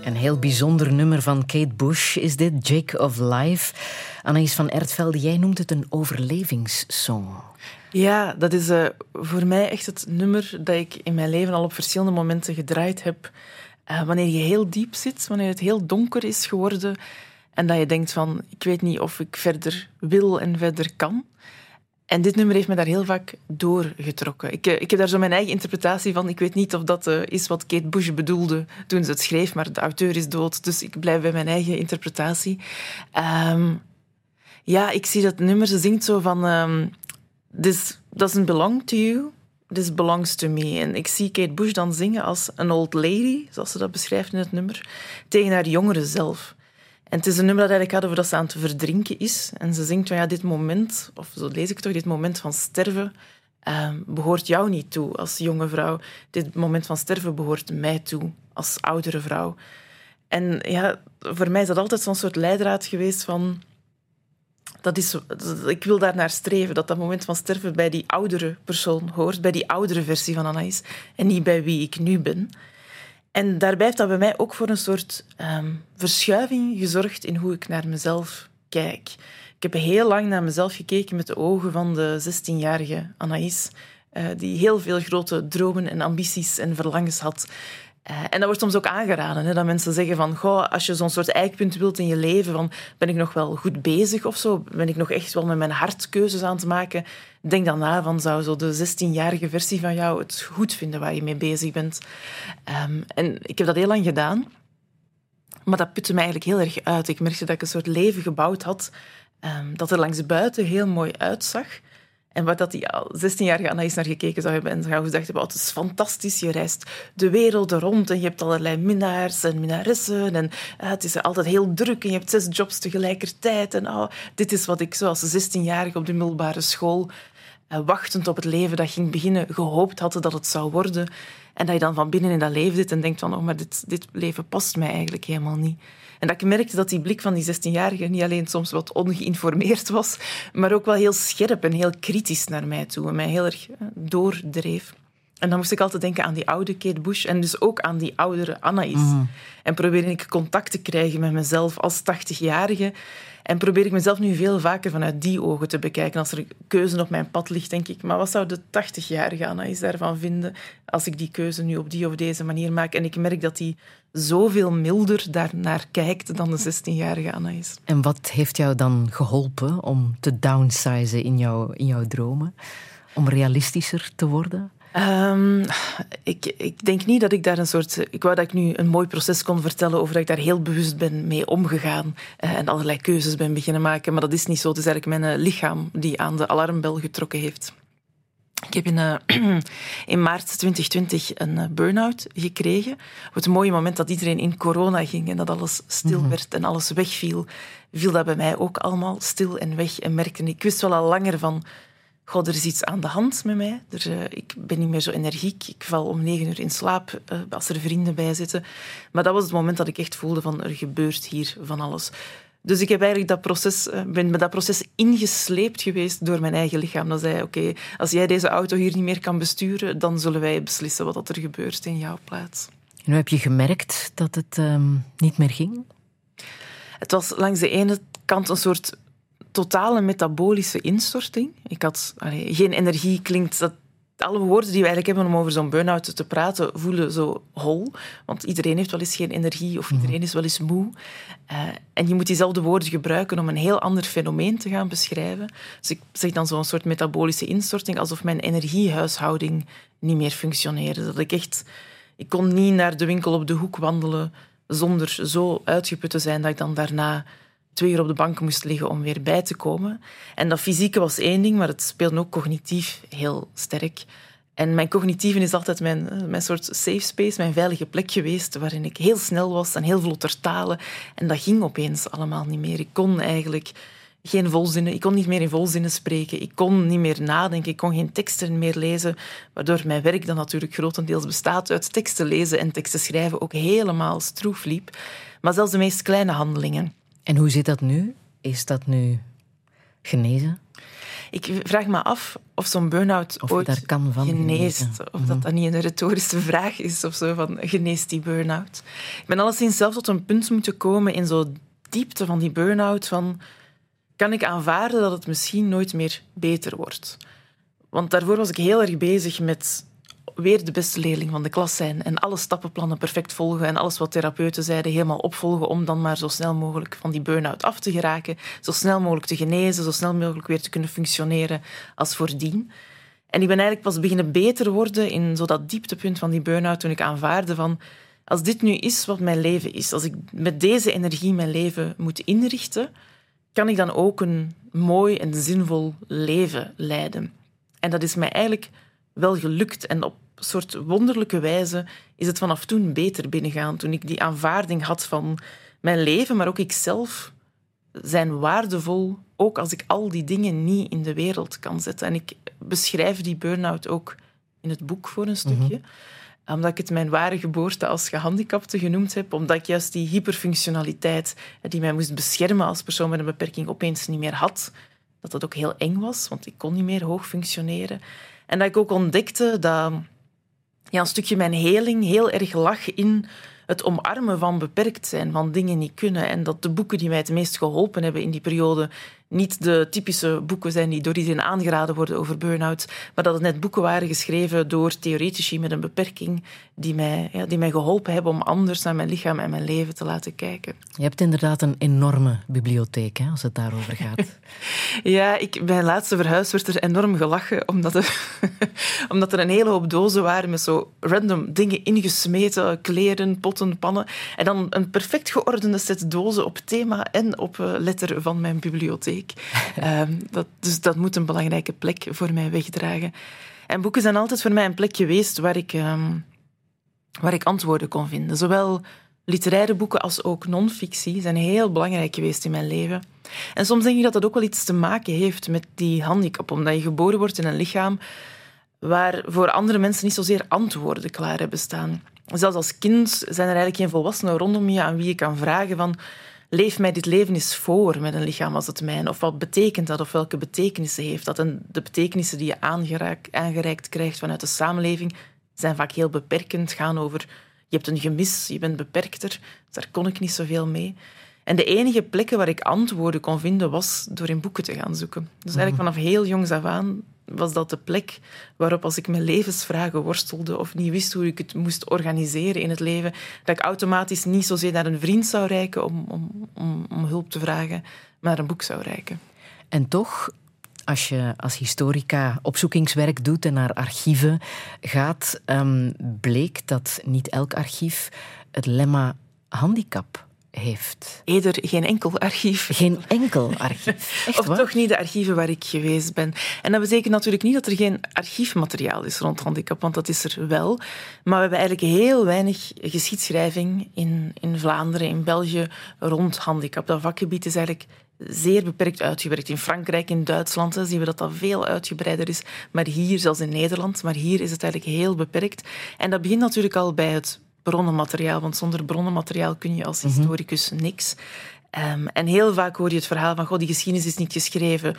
Een heel bijzonder nummer van Kate Bush is dit, Jig of Life. Anaïs van Ertvelde, jij noemt het een overlevingssong. Ja, dat is uh, voor mij echt het nummer dat ik in mijn leven al op verschillende momenten gedraaid heb. Uh, wanneer je heel diep zit, wanneer het heel donker is geworden en dat je denkt van, ik weet niet of ik verder wil en verder kan. En dit nummer heeft me daar heel vaak doorgetrokken. Ik, ik heb daar zo mijn eigen interpretatie van. Ik weet niet of dat uh, is wat Kate Bush bedoelde toen ze het schreef, maar de auteur is dood, dus ik blijf bij mijn eigen interpretatie. Um, ja, ik zie dat nummer, ze zingt zo van... Um, this doesn't belong to you, this belongs to me. En ik zie Kate Bush dan zingen als een old lady, zoals ze dat beschrijft in het nummer, tegen haar jongere zelf. En het is een nummer dat eigenlijk gaat over dat ze aan het verdrinken is. En ze zingt van, ja, dit moment, of zo lees ik toch, dit moment van sterven eh, behoort jou niet toe als jonge vrouw. Dit moment van sterven behoort mij toe als oudere vrouw. En ja, voor mij is dat altijd zo'n soort leidraad geweest van... Dat is, ik wil daar naar streven, dat dat moment van sterven bij die oudere persoon hoort, bij die oudere versie van Anaïs, en niet bij wie ik nu ben. En daarbij heeft dat bij mij ook voor een soort um, verschuiving gezorgd in hoe ik naar mezelf kijk. Ik heb heel lang naar mezelf gekeken met de ogen van de zestienjarige Anaïs, uh, die heel veel grote dromen en ambities en verlangens had. Uh, en dat wordt soms ook aangeraden, hè, dat mensen zeggen van, goh, als je zo'n soort eikpunt wilt in je leven, van, ben ik nog wel goed bezig of zo? Ben ik nog echt wel met mijn hart keuzes aan het maken? Denk dan na van, zou zo de zestienjarige versie van jou het goed vinden waar je mee bezig bent? Um, en ik heb dat heel lang gedaan, maar dat putte me eigenlijk heel erg uit. Ik merkte dat ik een soort leven gebouwd had, um, dat er langs de buiten heel mooi uitzag. En wat dat die zestienjarige Anaïs naar gekeken zou hebben en zou gedacht hebben, oh, het is fantastisch, je reist de wereld rond en je hebt allerlei minnaars en minnaressen en uh, het is altijd heel druk en je hebt zes jobs tegelijkertijd en oh, dit is wat ik zo als zestienjarige op de middelbare school, uh, wachtend op het leven dat ging beginnen, gehoopt had dat het zou worden. En dat je dan van binnen in dat leven zit en denkt van, oh, maar dit, dit leven past mij eigenlijk helemaal niet. En dat ik merkte dat die blik van die zestienjarige niet alleen soms wat ongeïnformeerd was, maar ook wel heel scherp en heel kritisch naar mij toe. En mij heel erg doordreef. En dan moest ik altijd denken aan die oude Kate Bush en dus ook aan die oudere Anaïs. Mm. En probeerde ik contact te krijgen met mezelf als tachtigjarige. En probeer ik mezelf nu veel vaker vanuit die ogen te bekijken. Als er een keuze op mijn pad ligt, denk ik, maar wat zou de tachtigjarige Anaïs daarvan vinden als ik die keuze nu op die of deze manier maak? En ik merk dat die zoveel milder daarnaar kijkt dan de zestienjarige Anaïs. En wat heeft jou dan geholpen om te downsizen in jouw, in jouw dromen? Om realistischer te worden? Um, ik, ik denk niet dat ik daar een soort... Ik wou dat ik nu een mooi proces kon vertellen over dat ik daar heel bewust ben mee omgegaan uh, en allerlei keuzes ben beginnen maken, maar dat is niet zo. Het is eigenlijk mijn uh, lichaam die aan de alarmbel getrokken heeft. Ik heb in, uh, in maart twintig twintig een uh, burn-out gekregen. Op het mooie moment dat iedereen in corona ging en dat alles stil mm-hmm. werd en alles wegviel, viel dat bij mij ook allemaal stil en weg en merkte. Ik wist wel al langer van... God, er is iets aan de hand met mij. Er, uh, ik ben niet meer zo energiek. Ik val om negen uur in slaap uh, als er vrienden bij zitten. Maar dat was het moment dat ik echt voelde van er gebeurt hier van alles. Dus ik heb eigenlijk dat proces, uh, ben met dat proces ingesleept geweest door mijn eigen lichaam. Dat zei, oké, okay, als jij deze auto hier niet meer kan besturen, dan zullen wij beslissen wat er gebeurt in jouw plaats. En hoe heb je gemerkt dat het uh, niet meer ging? Het was langs de ene kant een soort... totale metabolische instorting. Ik had allee, geen energie, klinkt dat... Alle woorden die we eigenlijk hebben om over zo'n burn-out te praten, voelen zo hol. Want iedereen heeft wel eens geen energie of iedereen is wel eens moe. Uh, en je moet diezelfde woorden gebruiken om een heel ander fenomeen te gaan beschrijven. Dus ik zeg dan zo'n soort metabolische instorting, alsof mijn energiehuishouding niet meer functioneerde. Dat ik echt... Ik kon niet naar de winkel op de hoek wandelen zonder zo uitgeput te zijn dat ik dan daarna... twee uur op de bank moest liggen om weer bij te komen. En dat fysieke was één ding, maar het speelde ook cognitief heel sterk. En mijn cognitieve is altijd mijn, mijn soort safe space, mijn veilige plek geweest, waarin ik heel snel was en heel vlot ter talen. En dat ging opeens allemaal niet meer. Ik kon eigenlijk geen volzinnen, ik kon niet meer in volzinnen spreken, ik kon niet meer nadenken, ik kon geen teksten meer lezen, waardoor mijn werk dan natuurlijk grotendeels bestaat uit teksten lezen en teksten schrijven ook helemaal stroef liep. Maar zelfs de meest kleine handelingen. En hoe zit dat nu? Is dat nu genezen? Ik vraag me af of zo'n burn-out of ooit daar kan van geneest. Genezen. Of dat dat niet een retorische vraag is of zo, van geneest die burn-out? Ik ben alleszins zelf tot een punt moeten komen in zo'n diepte van die burn-out van... Kan ik aanvaarden dat het misschien nooit meer beter wordt? Want daarvoor was ik heel erg bezig met... weer de beste leerling van de klas zijn en alle stappenplannen perfect volgen en alles wat therapeuten zeiden helemaal opvolgen om dan maar zo snel mogelijk van die burn-out af te geraken, zo snel mogelijk te genezen, zo snel mogelijk weer te kunnen functioneren als voordien. En ik ben eigenlijk pas beginnen beter worden in zo dat dieptepunt van die burn-out toen ik aanvaarde van als dit nu is wat mijn leven is, als ik met deze energie mijn leven moet inrichten, kan ik dan ook een mooi en zinvol leven leiden. En dat is mij eigenlijk wel gelukt en op een soort wonderlijke wijze is het vanaf toen beter binnengaan. Toen ik die aanvaarding had van mijn leven, maar ook ikzelf, zijn waardevol, ook als ik al die dingen niet in de wereld kan zetten. En ik beschrijf die burn-out ook in het boek voor een stukje. Mm-hmm. Omdat ik het mijn ware geboorte als gehandicapte genoemd heb. Omdat ik juist die hyperfunctionaliteit die mij moest beschermen als persoon met een beperking opeens niet meer had. Dat dat ook heel eng was, want ik kon niet meer hoog functioneren. En dat ik ook ontdekte dat ja, een stukje mijn heling heel erg lag in het omarmen van beperkt zijn, van dingen niet kunnen. En dat de boeken die mij het meest geholpen hebben in die periode niet de typische boeken zijn die door iedereen aangeraden worden over burn-out, maar dat het net boeken waren geschreven door theoretici met een beperking die mij, ja, die mij geholpen hebben om anders naar mijn lichaam en mijn leven te laten kijken. Je hebt inderdaad een enorme bibliotheek, hè, als het daarover gaat. Ja, ik, bij mijn laatste verhuis werd er enorm gelachen, omdat er, omdat er een hele hoop dozen waren met zo random dingen ingesmeten, kleren, potten, pannen, en dan een perfect geordende set dozen op thema en op letter van mijn bibliotheek. Uh, dat, dus dat moet een belangrijke plek voor mij wegdragen. En boeken zijn altijd voor mij een plek geweest waar ik, uh, waar ik antwoorden kon vinden. Zowel literaire boeken als ook non-fictie zijn heel belangrijk geweest in mijn leven. En soms denk ik dat dat ook wel iets te maken heeft met die handicap, omdat je geboren wordt in een lichaam waar voor andere mensen niet zozeer antwoorden klaar hebben staan. Zelfs als kind zijn er eigenlijk geen volwassenen rondom je aan wie je kan vragen van... Leef mij dit leven eens voor met een lichaam als het mijne. Of wat betekent dat? Of welke betekenissen heeft dat? En de betekenissen die je aangereikt, aangereikt krijgt vanuit de samenleving zijn vaak heel beperkend. Gaan over, je hebt een gemis, je bent beperkter. Daar kon ik niet zoveel mee. En de enige plekken waar ik antwoorden kon vinden was door in boeken te gaan zoeken. Dus eigenlijk vanaf heel jongs af aan was dat de plek waarop als ik mijn levensvragen worstelde of niet wist hoe ik het moest organiseren in het leven, dat ik automatisch niet zozeer naar een vriend zou reiken om, om, om, om hulp te vragen, maar naar een boek zou reiken. En toch, als je als historica opzoekingswerk doet en naar archieven gaat, um, bleek dat niet elk archief het lemma handicap heeft. Eerder geen enkel archief. Geen enkel archief. Echt, of waar? Toch niet de archieven waar ik geweest ben. En dat betekent natuurlijk niet dat er geen archiefmateriaal is rond handicap, want dat is er wel. Maar we hebben eigenlijk heel weinig geschiedschrijving in, in Vlaanderen, in België, rond handicap. Dat vakgebied is eigenlijk zeer beperkt uitgewerkt. In Frankrijk, in Duitsland hè, zien we dat dat veel uitgebreider is. Maar hier, zelfs in Nederland, maar hier is het eigenlijk heel beperkt. En dat begint natuurlijk al bij het bronnenmateriaal, want zonder bronnenmateriaal kun je als historicus niks. Um, en heel vaak hoor je het verhaal van, goh, die geschiedenis is niet geschreven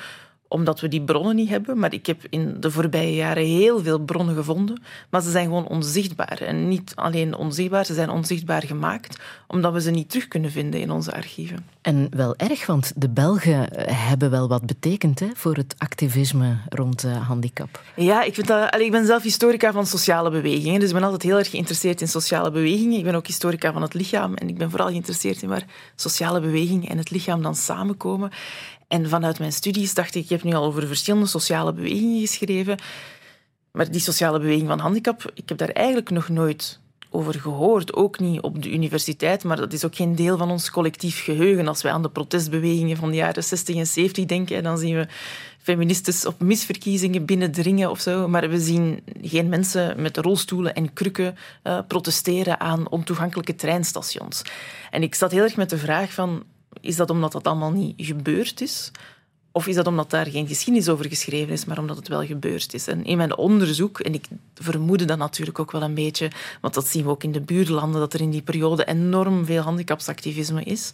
omdat we die bronnen niet hebben, maar ik heb in de voorbije jaren heel veel bronnen gevonden, maar ze zijn gewoon onzichtbaar. En niet alleen onzichtbaar, ze zijn onzichtbaar gemaakt, omdat we ze niet terug kunnen vinden in onze archieven. En wel erg, want de Belgen hebben wel wat betekend hè, voor het activisme rond uh, handicap. Ja, ik, vind dat, allee, ik ben zelf historica van sociale bewegingen, dus ik ben altijd heel erg geïnteresseerd in sociale bewegingen. Ik ben ook historica van het lichaam en ik ben vooral geïnteresseerd in waar sociale bewegingen en het lichaam dan samenkomen. En vanuit mijn studies dacht ik, ik heb nu al over verschillende sociale bewegingen geschreven. Maar die sociale beweging van handicap, ik heb daar eigenlijk nog nooit over gehoord. Ook niet op de universiteit, maar dat is ook geen deel van ons collectief geheugen. Als wij aan de protestbewegingen van de jaren zestig en zeventig denken, dan zien we feministes op misverkiezingen binnendringen of zo. Maar we zien geen mensen met rolstoelen en krukken uh, protesteren aan ontoegankelijke treinstations. En ik zat heel erg met de vraag van... Is dat omdat dat allemaal niet gebeurd is? Of is dat omdat daar geen geschiedenis over geschreven is, maar omdat het wel gebeurd is? En in mijn onderzoek, en ik vermoedde dat natuurlijk ook wel een beetje, want dat zien we ook in de buurlanden, dat er in die periode enorm veel handicapsactivisme is.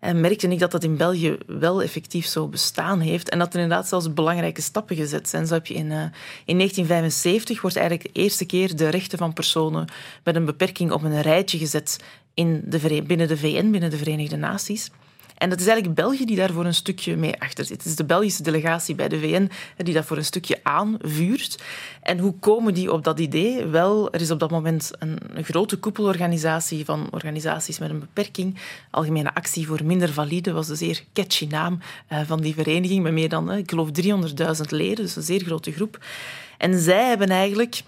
En merkte ik dat dat in België wel effectief zo bestaan heeft. En dat er inderdaad zelfs belangrijke stappen gezet zijn. Zo heb je in, uh, in negentien vijfenzeventig wordt eigenlijk de eerste keer de rechten van personen met een beperking op een rijtje gezet in de, binnen de V N, binnen de Verenigde Naties. En dat is eigenlijk België die daar voor een stukje mee achter zit. Het is de Belgische delegatie bij de V N die dat voor een stukje aanvuurt. En hoe komen die op dat idee? Wel, er is op dat moment een grote koepelorganisatie van organisaties met een beperking. Algemene Actie voor Minder Valide was de zeer catchy naam van die vereniging. Met meer dan, ik geloof, driehonderdduizend leden. Dus een zeer grote groep. En zij hebben eigenlijk...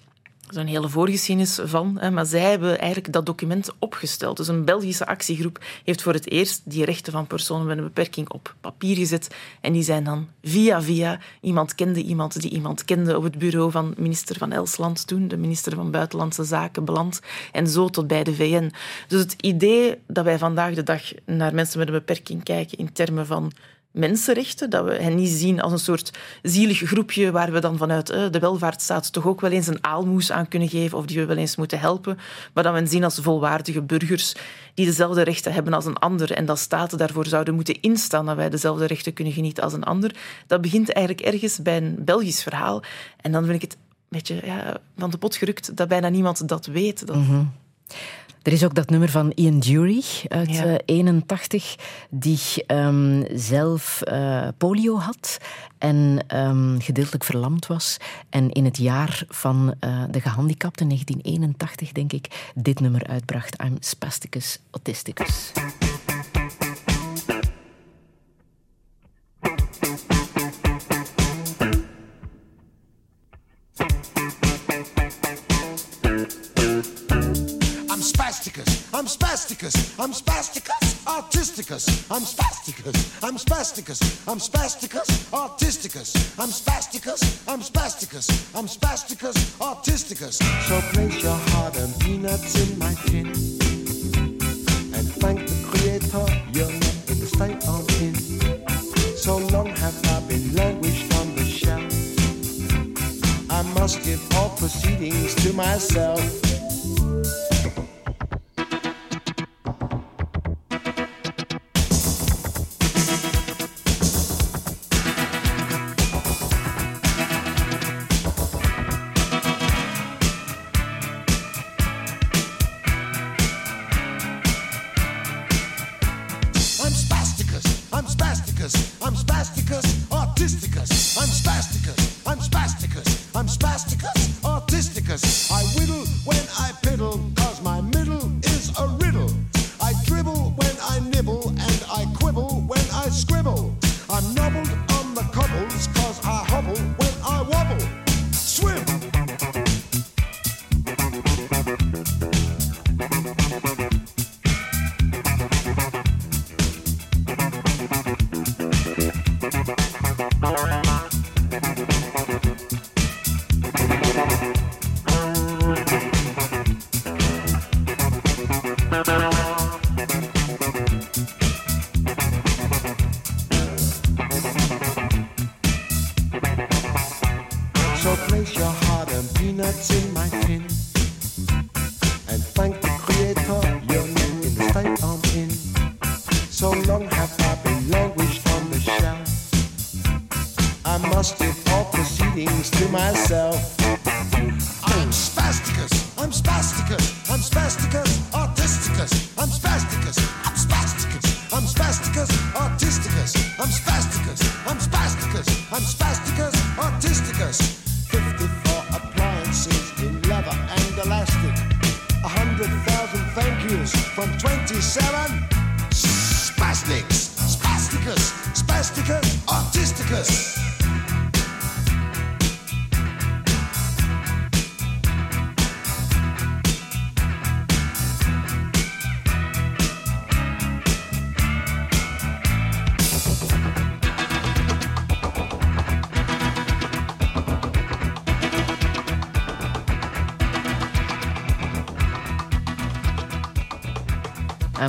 Er is een hele voorgeschiedenis van, maar zij hebben eigenlijk dat document opgesteld. Dus een Belgische actiegroep heeft voor het eerst die rechten van personen met een beperking op papier gezet. En die zijn dan via via, iemand kende iemand die iemand kende, op het bureau van minister van Elsland toen, de minister van Buitenlandse Zaken, beland. En zo tot bij de V N. Dus het idee dat wij vandaag de dag naar mensen met een beperking kijken in termen van... mensenrechten, dat we hen niet zien als een soort zielig groepje waar we dan vanuit de welvaartsstaat toch ook wel eens een aalmoes aan kunnen geven of die we wel eens moeten helpen, maar dat we hen zien als volwaardige burgers die dezelfde rechten hebben als een ander en dat staten daarvoor zouden moeten instaan dat wij dezelfde rechten kunnen genieten als een ander. Dat begint eigenlijk ergens bij een Belgisch verhaal en dan vind ik het een beetje ja, van de pot gerukt dat bijna niemand dat weet. Dat... Mm-hmm. Er is ook dat nummer van Ian Dury uit ja. uh, eenentachtig, die um, zelf uh, polio had en um, gedeeltelijk verlamd was. En in het jaar van uh, de gehandicapten, negentien eenentachtig denk ik, dit nummer uitbracht, I'm Spasticus Autisticus. I'm spasticus, I'm spasticus, autisticus, I'm spasticus, I'm spasticus, I'm spasticus, autisticus, I'm spasticus, I'm spasticus, I'm spasticus, autisticus. So place your heart and peanuts in my tin, and thank the creator you're not in the state I'm in. So long have I been languished on the shelf, I must give all proceedings to myself.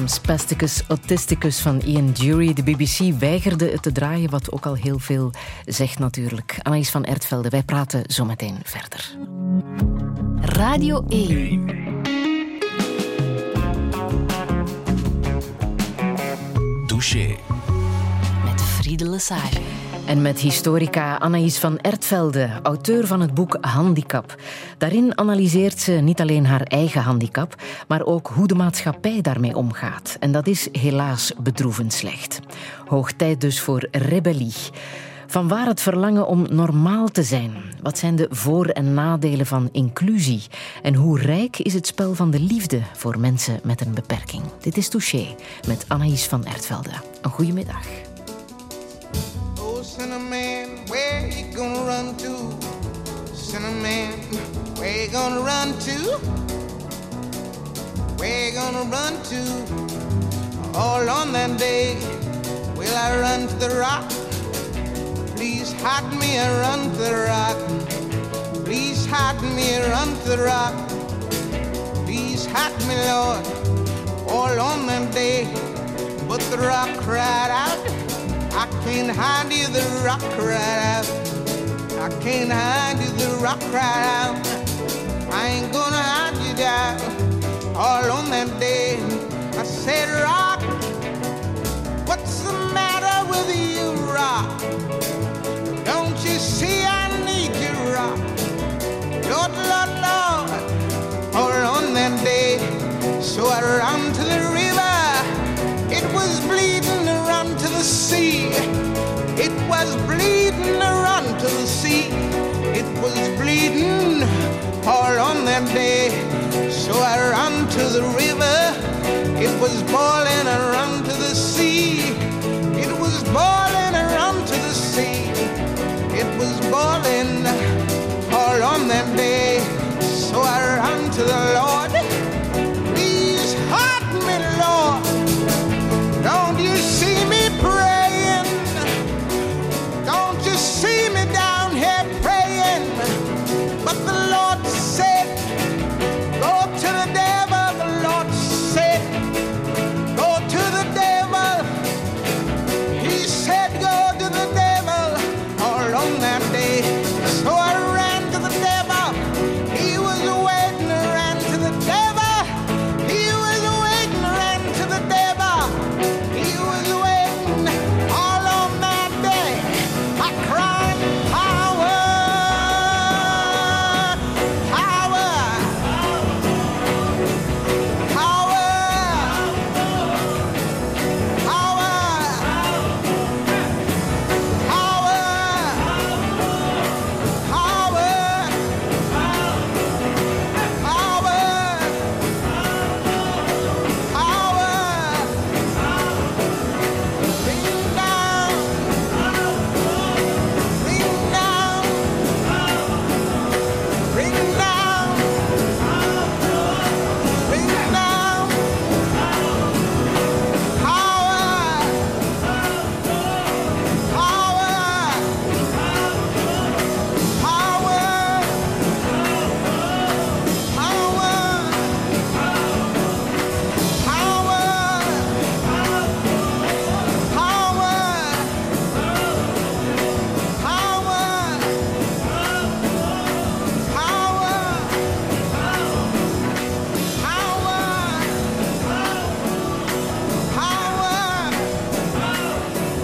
Spasticus Autisticus van Ian Dury. De B B C weigerde het te draaien, wat ook al heel veel zegt natuurlijk. Anaïs van Ertvelde, wij praten zo meteen verder. Radio één. Touché. Met Friede Lesage. En met historica Anaïs van Ertvelde, auteur van het boek Handicap. Daarin analyseert ze niet alleen haar eigen handicap, maar ook hoe de maatschappij daarmee omgaat. En dat is helaas bedroevend slecht. Hoog tijd dus voor rebellie. Vanwaar het verlangen om normaal te zijn? Wat zijn de voor- en nadelen van inclusie? En hoe rijk is het spel van de liefde voor mensen met een beperking? Dit is Touché met Anaïs van Ertvelde. Een goede middag. Oh cinnamon, where you gonna run to? Cinnamon, where you gonna run to? Where you gonna run to? All on that day, will I run to the rock? Please hide me or run to the rock. Please hide me or run to the rock. Please hide me, Lord, all on that day. But the rock cried out, I can't hide you, the rock cried out. I can't hide you, the rock cried out. I ain't gonna hide you down, all on that day. I said, rock, what's the matter with you, rock? Don't you see I need you, rock? Lord, Lord, Lord, all on that day. So I ran to the river. It was bleeding around to the sea. It was bleeding around to the sea. It was bleeding all on that day. So I ran to the river. It was boiling around to the sea. It was boiling around to the sea. It was boiling all on that day. So I ran to the Lord. Please hide me, Lord. Don't you see me praying? Don't you see me down here praying? But the Lord said, go to the devil. The Lord said, go to the devil. He said, go to the devil. All on that day. So I ran to the devil. He was waiting to run to the devil. He was waiting to run to the devil. He was waiting all on that day. I cried, power, power, power, power, power. Power, power, bring down, bring down, bring down, bring down, power, power, power. Power, power, power, power, power, power, power.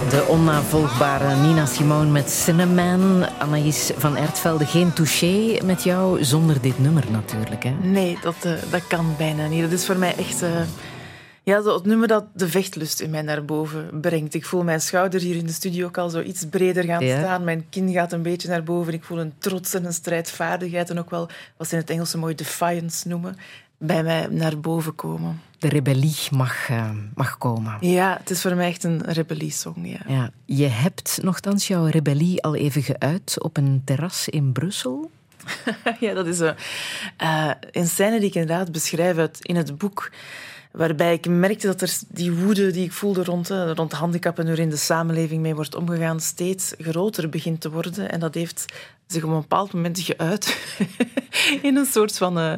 De onnavolgbare Nina Simone met Cinnamon. Anaïs van Ertvelde, geen touché met jou zonder dit nummer natuurlijk. Hè? Nee, dat, eh, dat kan bijna niet. Dat is voor mij echt... eh, ja, zo het nummer dat de vechtlust in mij naar boven brengt. Ik voel mijn schouders hier in de studio ook al zo iets breder gaan Ja. staan. Mijn kin gaat een beetje naar boven. Ik voel een trots en een strijdvaardigheid. En ook wel, wat ze in het Engels mooi defiance noemen, bij mij naar boven komen. De rebellie mag, eh, mag komen. Ja, het is voor mij echt een rebelliesong. Ja. Ja. Je hebt nochtans jouw rebellie al even geuit op een terras in Brussel. Ja, dat is een, eh, een scène die ik inderdaad beschrijf uit, in het boek. Waarbij ik merkte dat er die woede die ik voelde rond, eh, rond handicap en hoe er in de samenleving mee wordt omgegaan steeds groter begint te worden. En dat heeft zich op een bepaald moment geuit in een soort van eh,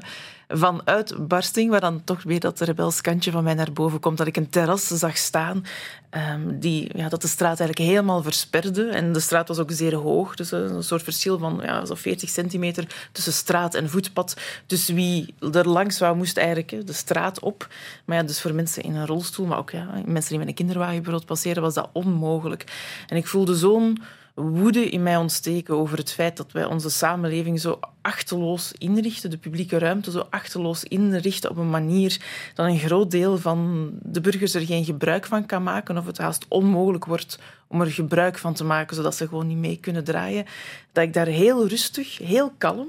van uitbarsting, waar dan toch weer dat rebels kantje van mij naar boven komt, dat ik een terras zag staan, um, die, ja, dat de straat eigenlijk helemaal versperde. En de straat was ook zeer hoog, dus een soort verschil van ja, zo'n veertig centimeter tussen straat en voetpad. Dus wie er langs wou, moest eigenlijk de straat op. Maar ja, dus voor mensen in een rolstoel, maar ook ja, mensen die met een kinderwagenbureau passeren, was dat onmogelijk. En ik voelde zo'n woede in mij ontsteken over het feit dat wij onze samenleving zo achteloos inrichten, de publieke ruimte zo achteloos inrichten op een manier dat een groot deel van de burgers er geen gebruik van kan maken of het haast onmogelijk wordt om er gebruik van te maken, zodat ze gewoon niet mee kunnen draaien. Dat ik daar heel rustig, heel kalm,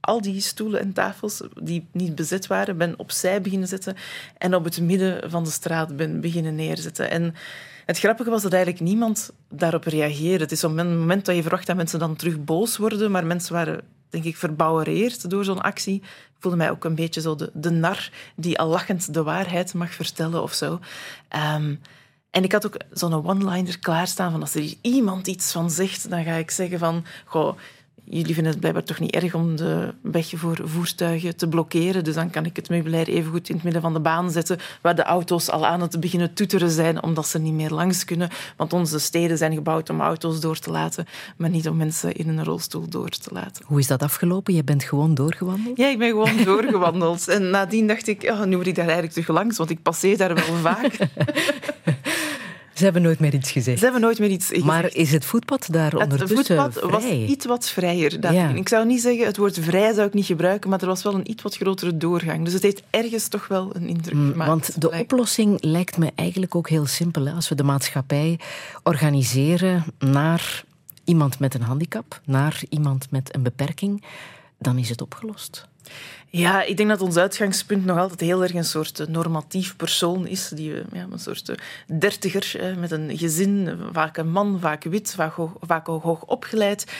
al die stoelen en tafels die niet bezet waren, ben opzij beginnen zetten en op het midden van de straat ben beginnen neerzetten. En het grappige was dat eigenlijk niemand daarop reageerde. Het is op een moment dat je verwacht dat mensen dan terug boos worden, maar mensen waren, denk ik, verbouwereerd door zo'n actie. Ik voelde mij ook een beetje zo de, de nar die al lachend de waarheid mag vertellen of zo. Um, en ik had ook zo'n one-liner klaarstaan van als er hier iemand iets van zegt, dan ga ik zeggen van, goh, jullie vinden het blijkbaar toch niet erg om de weg voor voertuigen te blokkeren. Dus dan kan ik het meubilair even goed in het midden van de baan zetten, waar de auto's al aan het beginnen toeteren zijn, omdat ze niet meer langs kunnen. Want onze steden zijn gebouwd om auto's door te laten, maar niet om mensen in een rolstoel door te laten. Hoe is dat afgelopen? Je bent gewoon doorgewandeld? Ja, ik ben gewoon doorgewandeld. En nadien dacht ik, oh, nu moet ik daar eigenlijk terug langs, want ik passeer daar wel vaak. Ze hebben nooit meer iets gezegd. Ze hebben nooit meer iets gezegd. Maar is het voetpad daar ondertussen vrij? Het voetpad vrij? Was iets wat vrijer. Dan. Ja. Ik zou niet zeggen, het woord vrij zou ik niet gebruiken, maar er was wel een iets wat grotere doorgang. Dus het heeft ergens toch wel een indruk mm, gemaakt. Want de lijkt. oplossing lijkt me eigenlijk ook heel simpel. Hè? Als we de maatschappij organiseren naar iemand met een handicap, naar iemand met een beperking, dan is het opgelost. Ja, ik denk dat ons uitgangspunt nog altijd heel erg een soort normatief persoon is. Die, ja, een soort dertiger met een gezin, vaak een man, vaak wit, vaak hoog, vaak hoog opgeleid.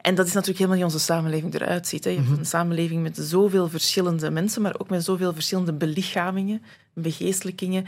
En dat is natuurlijk helemaal niet onze samenleving eruit ziet. Hè. Je hebt een samenleving met zoveel verschillende mensen, maar ook met zoveel verschillende belichamingen, begeestelijkingen.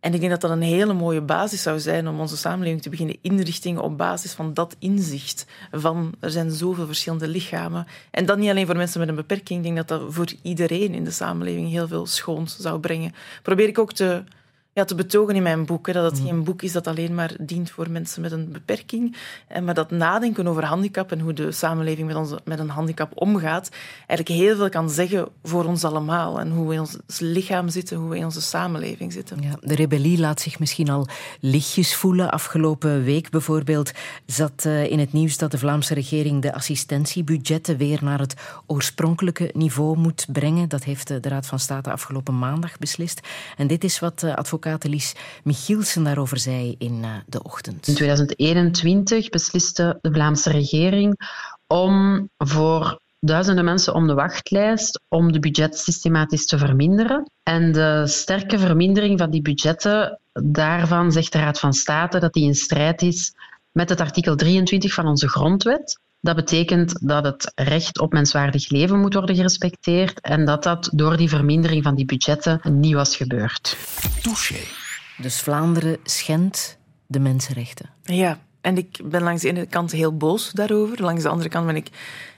En ik denk dat dat een hele mooie basis zou zijn om onze samenleving te beginnen inrichten op basis van dat inzicht. Van, er zijn zoveel verschillende lichamen. En dat niet alleen voor mensen met een beperking. Ik denk dat dat voor iedereen in de samenleving heel veel schoons zou brengen. Probeer ik ook te, ja, te betogen in mijn boek. Hè, dat het mm. geen boek is dat alleen maar dient voor mensen met een beperking. Maar dat nadenken over handicap en hoe de samenleving met, onze, met een handicap omgaat, eigenlijk heel veel kan zeggen voor ons allemaal. En hoe we in ons lichaam zitten, hoe we in onze samenleving zitten. Ja, de rebellie laat zich misschien al lichtjes voelen. Afgelopen week bijvoorbeeld zat in het nieuws dat de Vlaamse regering de assistentiebudgetten weer naar het oorspronkelijke niveau moet brengen. Dat heeft de Raad van State afgelopen maandag beslist. En dit is wat advocaat Kathalies Michielsen daarover zei in De Ochtend. In tweeduizend eenentwintig besliste de Vlaamse regering om voor duizenden mensen om de wachtlijst om de budget systematisch te verminderen. En de sterke vermindering van die budgetten, daarvan zegt de Raad van State dat die in strijd is met het artikel drieëntwintig van onze grondwet. Dat betekent dat het recht op menswaardig leven moet worden gerespecteerd en dat dat door die vermindering van die budgetten niet was gebeurd. Touché. Dus Vlaanderen schendt de mensenrechten. Ja, en ik ben langs de ene kant heel boos daarover. Langs de andere kant ben ik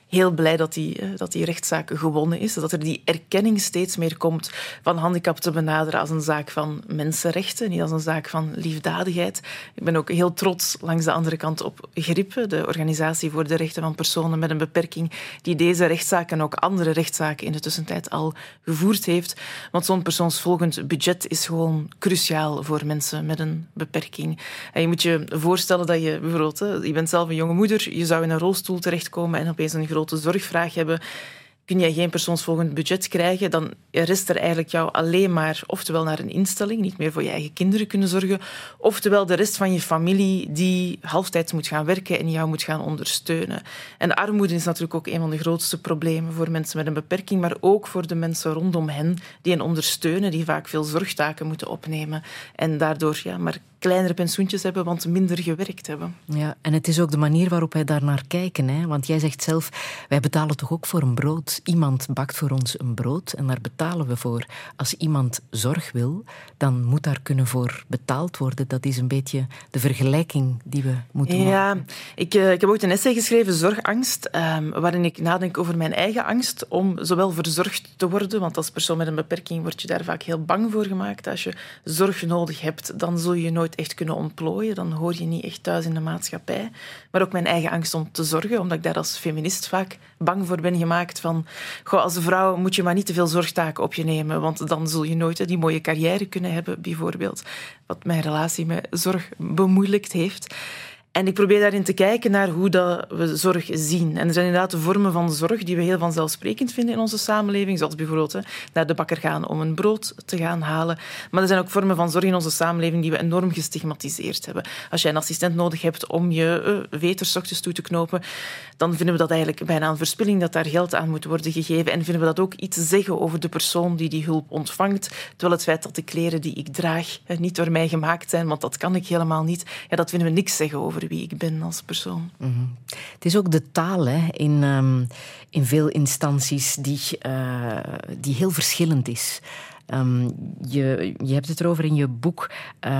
heel blij dat die, dat die rechtszaak gewonnen is. Dat er die erkenning steeds meer komt van handicap te benaderen als een zaak van mensenrechten, niet als een zaak van liefdadigheid. Ik ben ook heel trots langs de andere kant op GRIP, de Organisatie voor de Rechten van Personen met een Beperking, die deze rechtszaak en ook andere rechtszaken in de tussentijd al gevoerd heeft. Want zo'n persoonsvolgend budget is gewoon cruciaal voor mensen met een beperking. En je moet je voorstellen dat je bijvoorbeeld, je bent zelf een jonge moeder, je zou in een rolstoel terechtkomen en opeens een grote te zorgvraag hebben, kun je geen persoonsvolgend budget krijgen, dan rest er eigenlijk jou alleen maar oftewel naar een instelling, niet meer voor je eigen kinderen kunnen zorgen, oftewel de rest van je familie die halftijds moet gaan werken en jou moet gaan ondersteunen. En armoede is natuurlijk ook een van de grootste problemen voor mensen met een beperking, maar ook voor de mensen rondom hen die hen ondersteunen, die vaak veel zorgtaken moeten opnemen en daardoor ja, maar kleinere pensioentjes hebben, want minder gewerkt hebben. Ja, en het is ook de manier waarop wij daar naar kijken. Hè? Want jij zegt zelf, wij betalen toch ook voor een brood. Iemand bakt voor ons een brood en daar betalen we voor. Als iemand zorg wil, dan moet daar kunnen voor betaald worden. Dat is een beetje de vergelijking die we moeten maken. Ja, ik, ik heb ooit een essay geschreven, Zorgangst, waarin ik nadenk over mijn eigen angst om zowel verzorgd te worden, want als persoon met een beperking word je daar vaak heel bang voor gemaakt. Als je zorg nodig hebt, dan zul je nooit echt kunnen ontplooien. Dan hoor je niet echt thuis in de maatschappij. Maar ook mijn eigen angst om te zorgen, omdat ik daar als feminist vaak bang voor ben gemaakt van, goh, als vrouw moet je maar niet te veel zorgtaken op je nemen, want dan zul je nooit die mooie carrière kunnen hebben, bijvoorbeeld. Wat mijn relatie met zorg bemoeilijkt heeft. En ik probeer daarin te kijken naar hoe dat we zorg zien. En er zijn inderdaad vormen van zorg die we heel vanzelfsprekend vinden in onze samenleving. Zoals bijvoorbeeld hè, naar de bakker gaan om een brood te gaan halen. Maar er zijn ook vormen van zorg in onze samenleving die we enorm gestigmatiseerd hebben. Als jij een assistent nodig hebt om je uh, veters ochtends toe te knopen, dan vinden we dat eigenlijk bijna een verspilling dat daar geld aan moet worden gegeven. En vinden we dat ook iets zeggen over de persoon die die hulp ontvangt. Terwijl het feit dat de kleren die ik draag uh, niet door mij gemaakt zijn, want dat kan ik helemaal niet. Ja, dat vinden we niks zeggen over wie ik ben als persoon. Mm-hmm. Het is ook de taal hè, in, um, in veel instanties die, uh, die heel verschillend is. Um, je, je hebt het erover in je boek. Uh,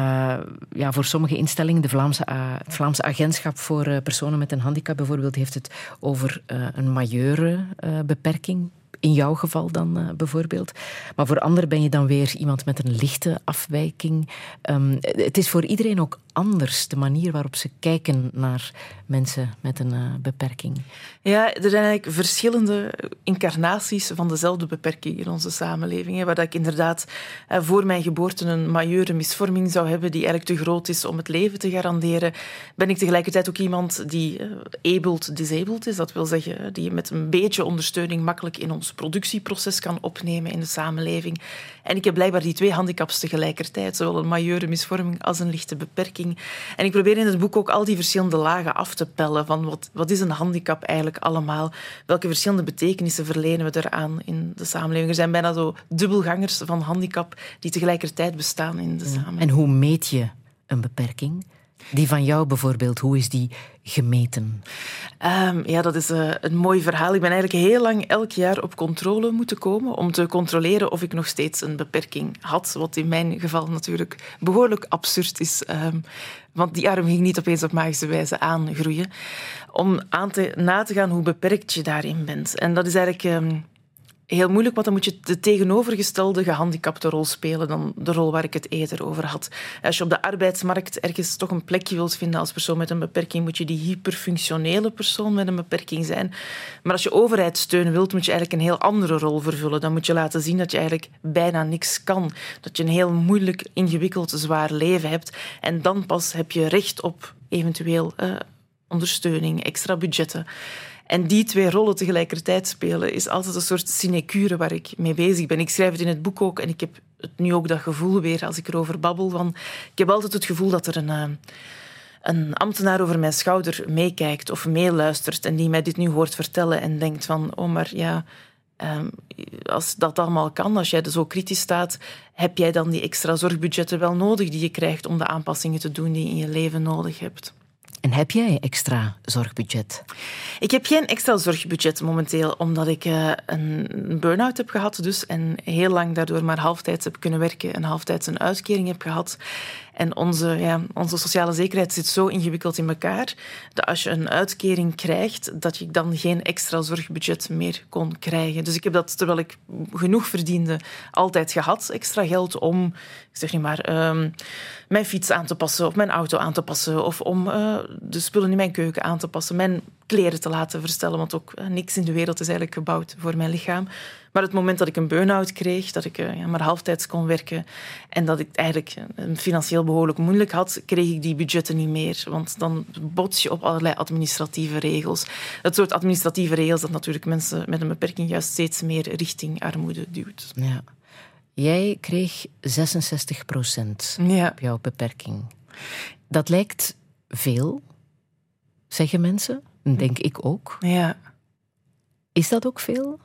ja, voor sommige instellingen, de Vlaamse, uh, het Vlaamse Agentschap voor uh, Personen met een Handicap bijvoorbeeld, heeft het over uh, een majeure uh, beperking. In jouw geval dan uh, bijvoorbeeld. Maar voor anderen ben je dan weer iemand met een lichte afwijking. Um, het is voor iedereen ook anders, de manier waarop ze kijken naar mensen met een uh, beperking. Ja, er zijn eigenlijk verschillende incarnaties van dezelfde beperking in onze samenleving. Hè, waar ik inderdaad uh, voor mijn geboorte een majeure misvorming zou hebben die eigenlijk te groot is om het leven te garanderen. Ben ik tegelijkertijd ook iemand die uh, abled disabled is. Dat wil zeggen, die met een beetje ondersteuning makkelijk in ons productieproces kan opnemen in de samenleving. En ik heb blijkbaar die twee handicaps tegelijkertijd, zowel een majeure misvorming als een lichte beperking. En ik probeer in het boek ook al die verschillende lagen af te pellen van wat, wat is een handicap eigenlijk allemaal? Welke verschillende betekenissen verlenen we eraan in de samenleving? Er zijn bijna zo dubbelgangers van handicap die tegelijkertijd bestaan in de ja. samenleving. En hoe meet je een beperking? Die van jou bijvoorbeeld, hoe is die gemeten? Um, ja, dat is uh, een mooi verhaal. Ik ben eigenlijk heel lang elk jaar op controle moeten komen om te controleren of ik nog steeds een beperking had. Wat in mijn geval natuurlijk behoorlijk absurd is. Um, want die arm ging niet opeens op magische wijze aangroeien. Om aan te, na te gaan hoe beperkt je daarin bent. En dat is eigenlijk... Um, Heel moeilijk, want dan moet je de tegenovergestelde gehandicapte rol spelen dan de rol waar ik het eerder over had. Als je op de arbeidsmarkt ergens toch een plekje wilt vinden als persoon met een beperking, moet je die hyperfunctionele persoon met een beperking zijn. Maar als je overheidssteun wilt, moet je eigenlijk een heel andere rol vervullen. Dan moet je laten zien dat je eigenlijk bijna niks kan. Dat je een heel moeilijk, ingewikkeld, zwaar leven hebt. En dan pas heb je recht op eventueel uh, ondersteuning, extra budgetten. En die twee rollen tegelijkertijd spelen is altijd een soort sinecure waar ik mee bezig ben. Ik schrijf het in het boek ook en ik heb het nu ook dat gevoel weer als ik erover babbel. Want ik heb altijd het gevoel dat er een, een ambtenaar over mijn schouder meekijkt of meeluistert en die mij dit nu hoort vertellen en denkt van, oh maar ja... Um, als dat allemaal kan, als jij er zo kritisch staat, heb jij dan die extra zorgbudgetten wel nodig die je krijgt om de aanpassingen te doen die je in je leven nodig hebt? En heb jij extra zorgbudget? Ik heb geen extra zorgbudget momenteel, omdat ik uh, een burn-out heb gehad dus, en heel lang daardoor maar halftijds heb kunnen werken en halftijds een uitkering heb gehad. En onze, ja, onze sociale zekerheid zit zo ingewikkeld in elkaar dat als je een uitkering krijgt, dat je dan geen extra zorgbudget meer kon krijgen. Dus ik heb dat, terwijl ik genoeg verdiende, altijd gehad. Extra geld om, ik zeg niet maar, um, mijn fiets aan te passen of mijn auto aan te passen of om uh, de spullen in mijn keuken aan te passen, mijn kleren te laten verstellen, want ook uh, niks in de wereld is eigenlijk gebouwd voor mijn lichaam. Maar het moment dat ik een burn-out kreeg, dat ik ja, maar halftijds kon werken en dat ik het eigenlijk financieel behoorlijk moeilijk had, kreeg ik die budgetten niet meer. Want dan bots je op allerlei administratieve regels. Het soort administratieve regels dat natuurlijk mensen met een beperking juist steeds meer richting armoede duwt. Ja. Jij kreeg zesenzestig procent ja. op jouw beperking. Dat lijkt veel, zeggen mensen. Denk ik ook. Ja. Is dat ook veel?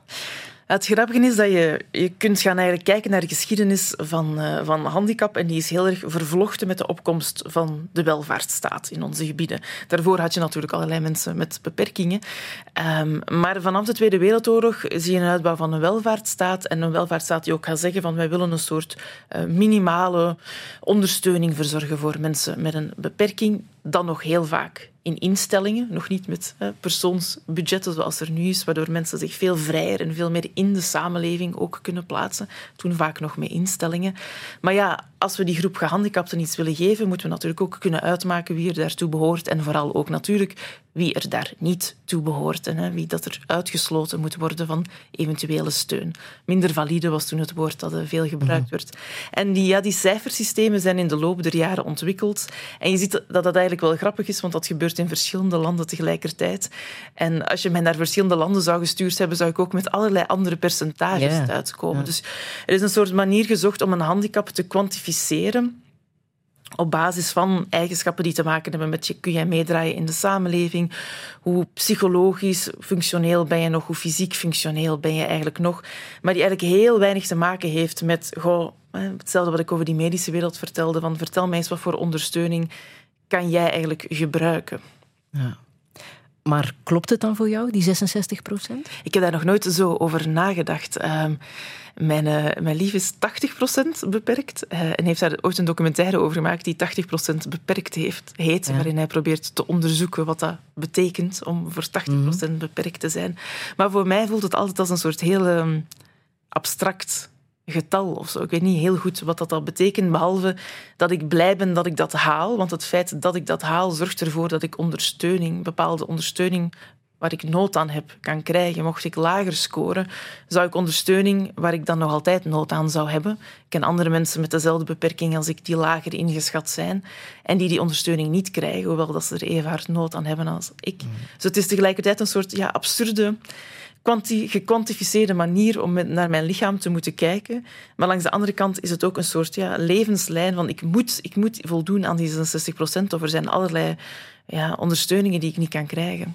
Het grappige is dat je, je kunt gaan eigenlijk kijken naar de geschiedenis van, uh, van handicap en die is heel erg vervlochten met de opkomst van de welvaartsstaat in onze gebieden. Daarvoor had je natuurlijk allerlei mensen met beperkingen. Um, maar vanaf de Tweede Wereldoorlog zie je een uitbouw van een welvaartsstaat en een welvaartsstaat die ook gaat zeggen van wij willen een soort uh, minimale ondersteuning verzorgen voor mensen met een beperking. Dan nog heel vaak in instellingen, nog niet met hè, persoonsbudgetten zoals er nu is, waardoor mensen zich veel vrijer en veel meer in de samenleving ook kunnen plaatsen. Toen vaak nog met instellingen. Maar ja, als we die groep gehandicapten iets willen geven, moeten we natuurlijk ook kunnen uitmaken wie er daartoe behoort en vooral ook natuurlijk wie er daar niet toe behoort en hè, wie dat er uitgesloten moet worden van eventuele steun. Minder valide was toen het woord dat veel gebruikt mm-hmm. werd. En die, ja, die cijfersystemen zijn in de loop der jaren ontwikkeld. En je ziet dat dat eigenlijk wel grappig is, want dat gebeurt in verschillende landen tegelijkertijd. En als je mij naar verschillende landen zou gestuurd hebben, zou ik ook met allerlei andere percentages yeah. uitkomen. Yeah. Dus er is een soort manier gezocht om een handicap te kwantificeren op basis van eigenschappen die te maken hebben met je, kun jij meedraaien in de samenleving? Hoe psychologisch functioneel ben je nog? Hoe fysiek functioneel ben je eigenlijk nog? Maar die eigenlijk heel weinig te maken heeft met goh, hetzelfde wat ik over die medische wereld vertelde, van vertel mij eens wat voor ondersteuning kan jij eigenlijk gebruiken. Ja. Maar klopt het dan voor jou, die zesenzestig procent? Ik heb daar nog nooit zo over nagedacht. Uh, mijn, uh, mijn lief is tachtig procent beperkt uh, en heeft daar ooit een documentaire over gemaakt die tachtig procent beperkt heeft, heet, ja. waarin hij probeert te onderzoeken wat dat betekent om voor tachtig procent mm-hmm. beperkt te zijn. Maar voor mij voelt het altijd als een soort heel um, abstract getal of zo. Ik weet niet heel goed wat dat al betekent, behalve dat ik blij ben dat ik dat haal, want het feit dat ik dat haal zorgt ervoor dat ik ondersteuning, bepaalde ondersteuning waar ik nood aan heb, kan krijgen. Mocht ik lager scoren, zou ik ondersteuning waar ik dan nog altijd nood aan zou hebben. Ik ken andere mensen met dezelfde beperking als ik die lager ingeschat zijn en die die ondersteuning niet krijgen, hoewel dat ze er even hard nood aan hebben als ik. Mm. Dus het is tegelijkertijd een soort ja, absurde Quanti- gekwantificeerde manier om met, naar mijn lichaam te moeten kijken. Maar langs de andere kant is het ook een soort ja, levenslijn van ik moet, ik moet voldoen aan die zesenzestig procent of er zijn allerlei ja, ondersteuningen die ik niet kan krijgen.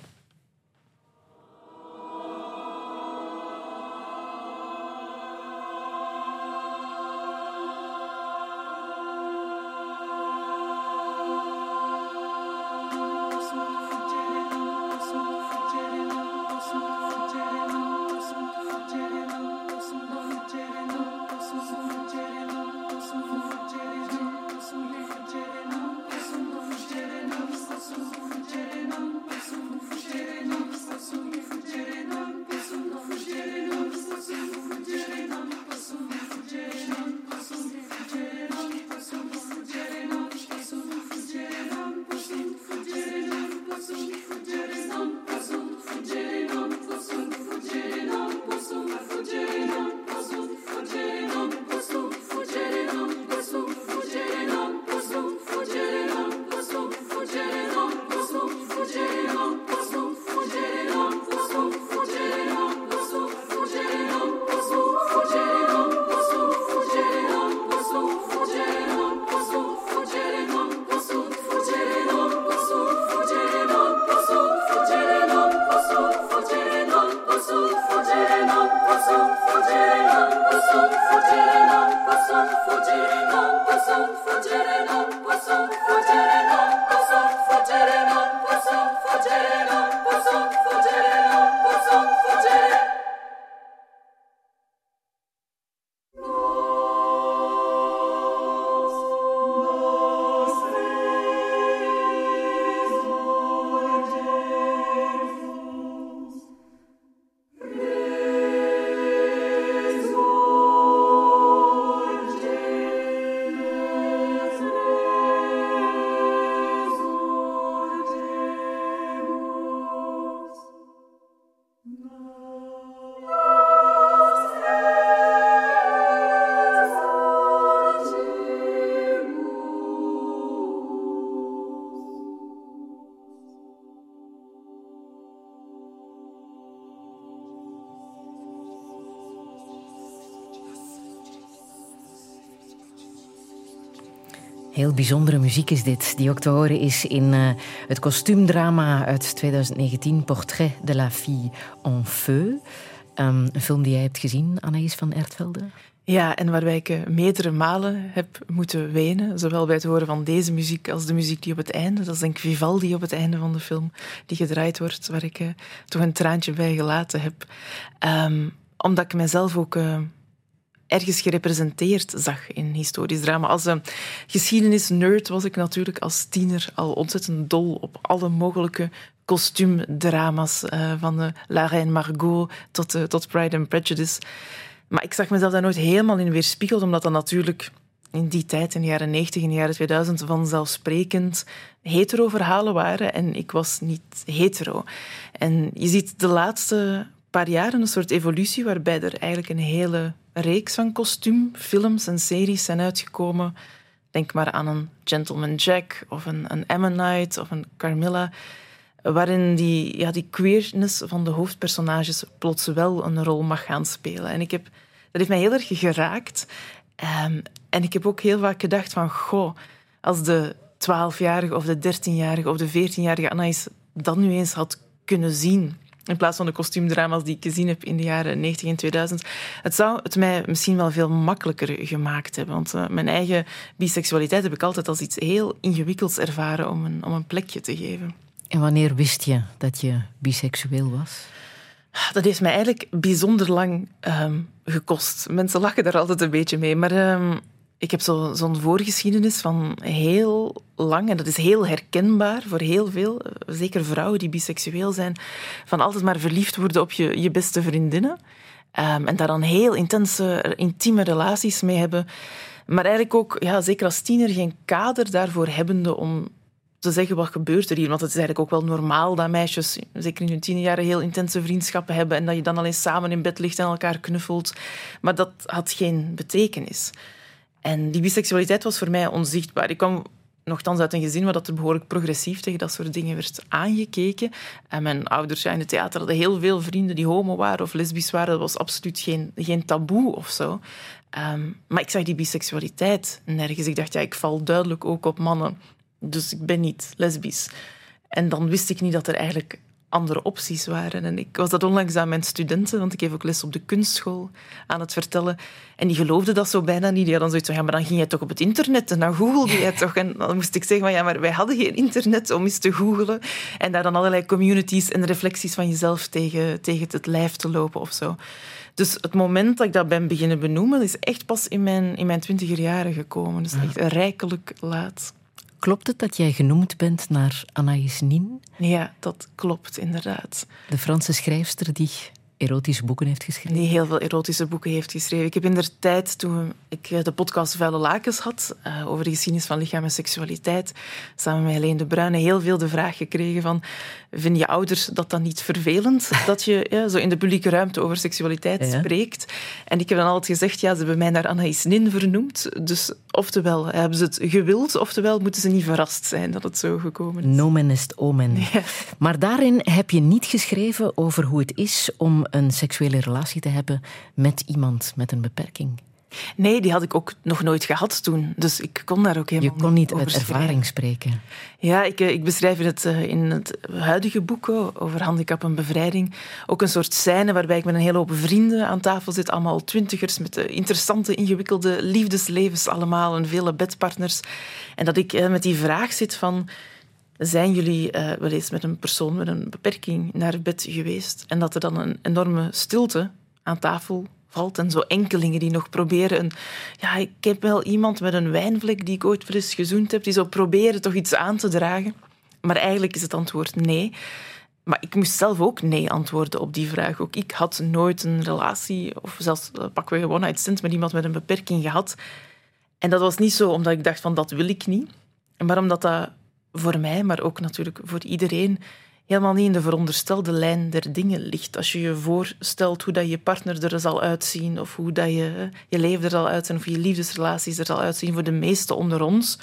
Heel bijzondere muziek is dit, die ook te horen is in uh, het kostuumdrama uit twintig negentien, Portrait de la fille en feu. Um, een film die jij hebt gezien, Anaïs van Ertvelde. Ja, en waarbij ik uh, meerdere malen heb moeten wenen. Zowel bij het horen van deze muziek als de muziek die op het einde... Dat is denk ik Vivaldi op het einde van de film die gedraaid wordt... waar ik uh, toch een traantje bij gelaten heb. Um, omdat ik mezelf ook... Uh, ergens gerepresenteerd zag in historisch drama. Als een geschiedenisnerd was ik natuurlijk als tiener al ontzettend dol op alle mogelijke kostuumdrama's, uh, van uh, La Reine Margot tot, uh, tot Pride and Prejudice. Maar ik zag mezelf daar nooit helemaal in weerspiegeld, omdat dat natuurlijk in die tijd, in de jaren negentig, in de jaren tweeduizend, vanzelfsprekend hetero-verhalen waren en ik was niet hetero. En je ziet de laatste paar jaren een soort evolutie waarbij er eigenlijk een hele reeks van kostuumfilms en series zijn uitgekomen. Denk maar aan een Gentleman Jack of een, een Ammonite of een Carmilla, waarin die, ja, die queerness van de hoofdpersonages plots wel een rol mag gaan spelen. En ik heb, dat heeft mij heel erg geraakt. Um, en ik heb ook heel vaak gedacht van, goh, als de twaalfjarige of de dertienjarige of de veertienjarige Anaïs dat nu eens had kunnen zien... in plaats van de kostuumdrama's die ik gezien heb in de jaren negentig en tweeduizend. Het zou het mij misschien wel veel makkelijker gemaakt hebben. Want uh, mijn eigen biseksualiteit heb ik altijd als iets heel ingewikkelds ervaren om een, om een plekje te geven. En wanneer wist je dat je biseksueel was? Dat heeft mij eigenlijk bijzonder lang um, gekost. Mensen lachen daar altijd een beetje mee. Maar um, ik heb zo, zo'n voorgeschiedenis van heel lang, en dat is heel herkenbaar voor heel veel, zeker vrouwen die biseksueel zijn, van altijd maar verliefd worden op je, je beste vriendinnen. Um, en daar dan heel intense, intieme relaties mee hebben. Maar eigenlijk ook, ja, zeker als tiener, geen kader daarvoor hebbende om te zeggen wat gebeurt er hier. Want het is eigenlijk ook wel normaal dat meisjes, zeker in hun tienerjaren, heel intense vriendschappen hebben en dat je dan alleen samen in bed ligt en elkaar knuffelt. Maar dat had geen betekenis. En die biseksualiteit was voor mij onzichtbaar. Ik kwam nochtans uit een gezin waar dat er behoorlijk progressief tegen dat soort dingen werd aangekeken. En mijn ouders, ja, in het theater hadden heel veel vrienden die homo waren of lesbisch waren. Dat was absoluut geen, geen taboe of zo. Um, maar ik zag die biseksualiteit nergens. Ik dacht, ja, ik val duidelijk ook op mannen. Dus ik ben niet lesbisch. En dan wist ik niet dat er eigenlijk andere opties waren. En ik was dat onlangs aan mijn studenten, want ik geef ook les op de kunstschool, aan het vertellen. En die geloofden dat zo bijna niet. Die hadden zoiets van, ja, maar dan ging jij toch op het internet en dan googelde jij toch. En dan moest ik zeggen, van, ja, maar wij hadden geen internet om eens te googelen en daar dan allerlei communities en reflecties van jezelf tegen, tegen het lijf te lopen of zo. Dus het moment dat ik dat ben beginnen benoemen, is echt pas in mijn, in mijn twintiger jaren gekomen. Dus echt rijkelijk laat. Klopt het dat jij genoemd bent naar Anaïs Nin? Ja, dat klopt inderdaad. De Franse schrijfster die erotische boeken heeft geschreven. Die heel veel erotische boeken heeft geschreven. Ik heb indertijd, toen ik de podcast Vuile Lakens had, uh, over de geschiedenis van lichaam en seksualiteit, samen met Helene de Bruyne, heel veel de vraag gekregen van, vinden je ouders dat dan niet vervelend? Dat je ja, zo in de publieke ruimte over seksualiteit ja. spreekt. En ik heb dan altijd gezegd, ja, ze hebben mij naar Anaïs Nin vernoemd. Dus oftewel hebben ze het gewild, oftewel moeten ze niet verrast zijn dat het zo gekomen is. Nomen est omen. Ja. Maar daarin heb je niet geschreven over hoe het is om een seksuele relatie te hebben met iemand met een beperking. Nee, die had ik ook nog nooit gehad toen. Dus ik kon daar ook helemaal niet over. Je kon niet uit ervaring spreken. Ja, ik, ik beschrijf in het, in het huidige boek over handicap en bevrijding ook een soort scène waarbij ik met een hele hoop vrienden aan tafel zit. Allemaal twintigers met interessante, ingewikkelde liefdeslevens allemaal en vele bedpartners. En dat ik met die vraag zit van... Zijn jullie uh, wel eens met een persoon met een beperking naar bed geweest? En dat er dan een enorme stilte aan tafel valt. En zo enkelingen die nog proberen... Een, ja, ik heb wel iemand met een wijnvlek die ik ooit fris gezoend heb. Die zo proberen toch iets aan te dragen. Maar eigenlijk is het antwoord nee. Maar ik moest zelf ook nee antwoorden op die vraag. Ook ik had nooit een relatie, of zelfs uh, pakweg een one-night stand met iemand met een beperking gehad. En dat was niet zo omdat ik dacht van dat wil ik niet. Maar omdat dat... voor mij, maar ook natuurlijk voor iedereen, helemaal niet in de veronderstelde lijn der dingen ligt. Als je je voorstelt hoe dat je partner er zal uitzien, of hoe dat je, je leven er zal uitzien, of je liefdesrelaties er zal uitzien, voor de meesten onder ons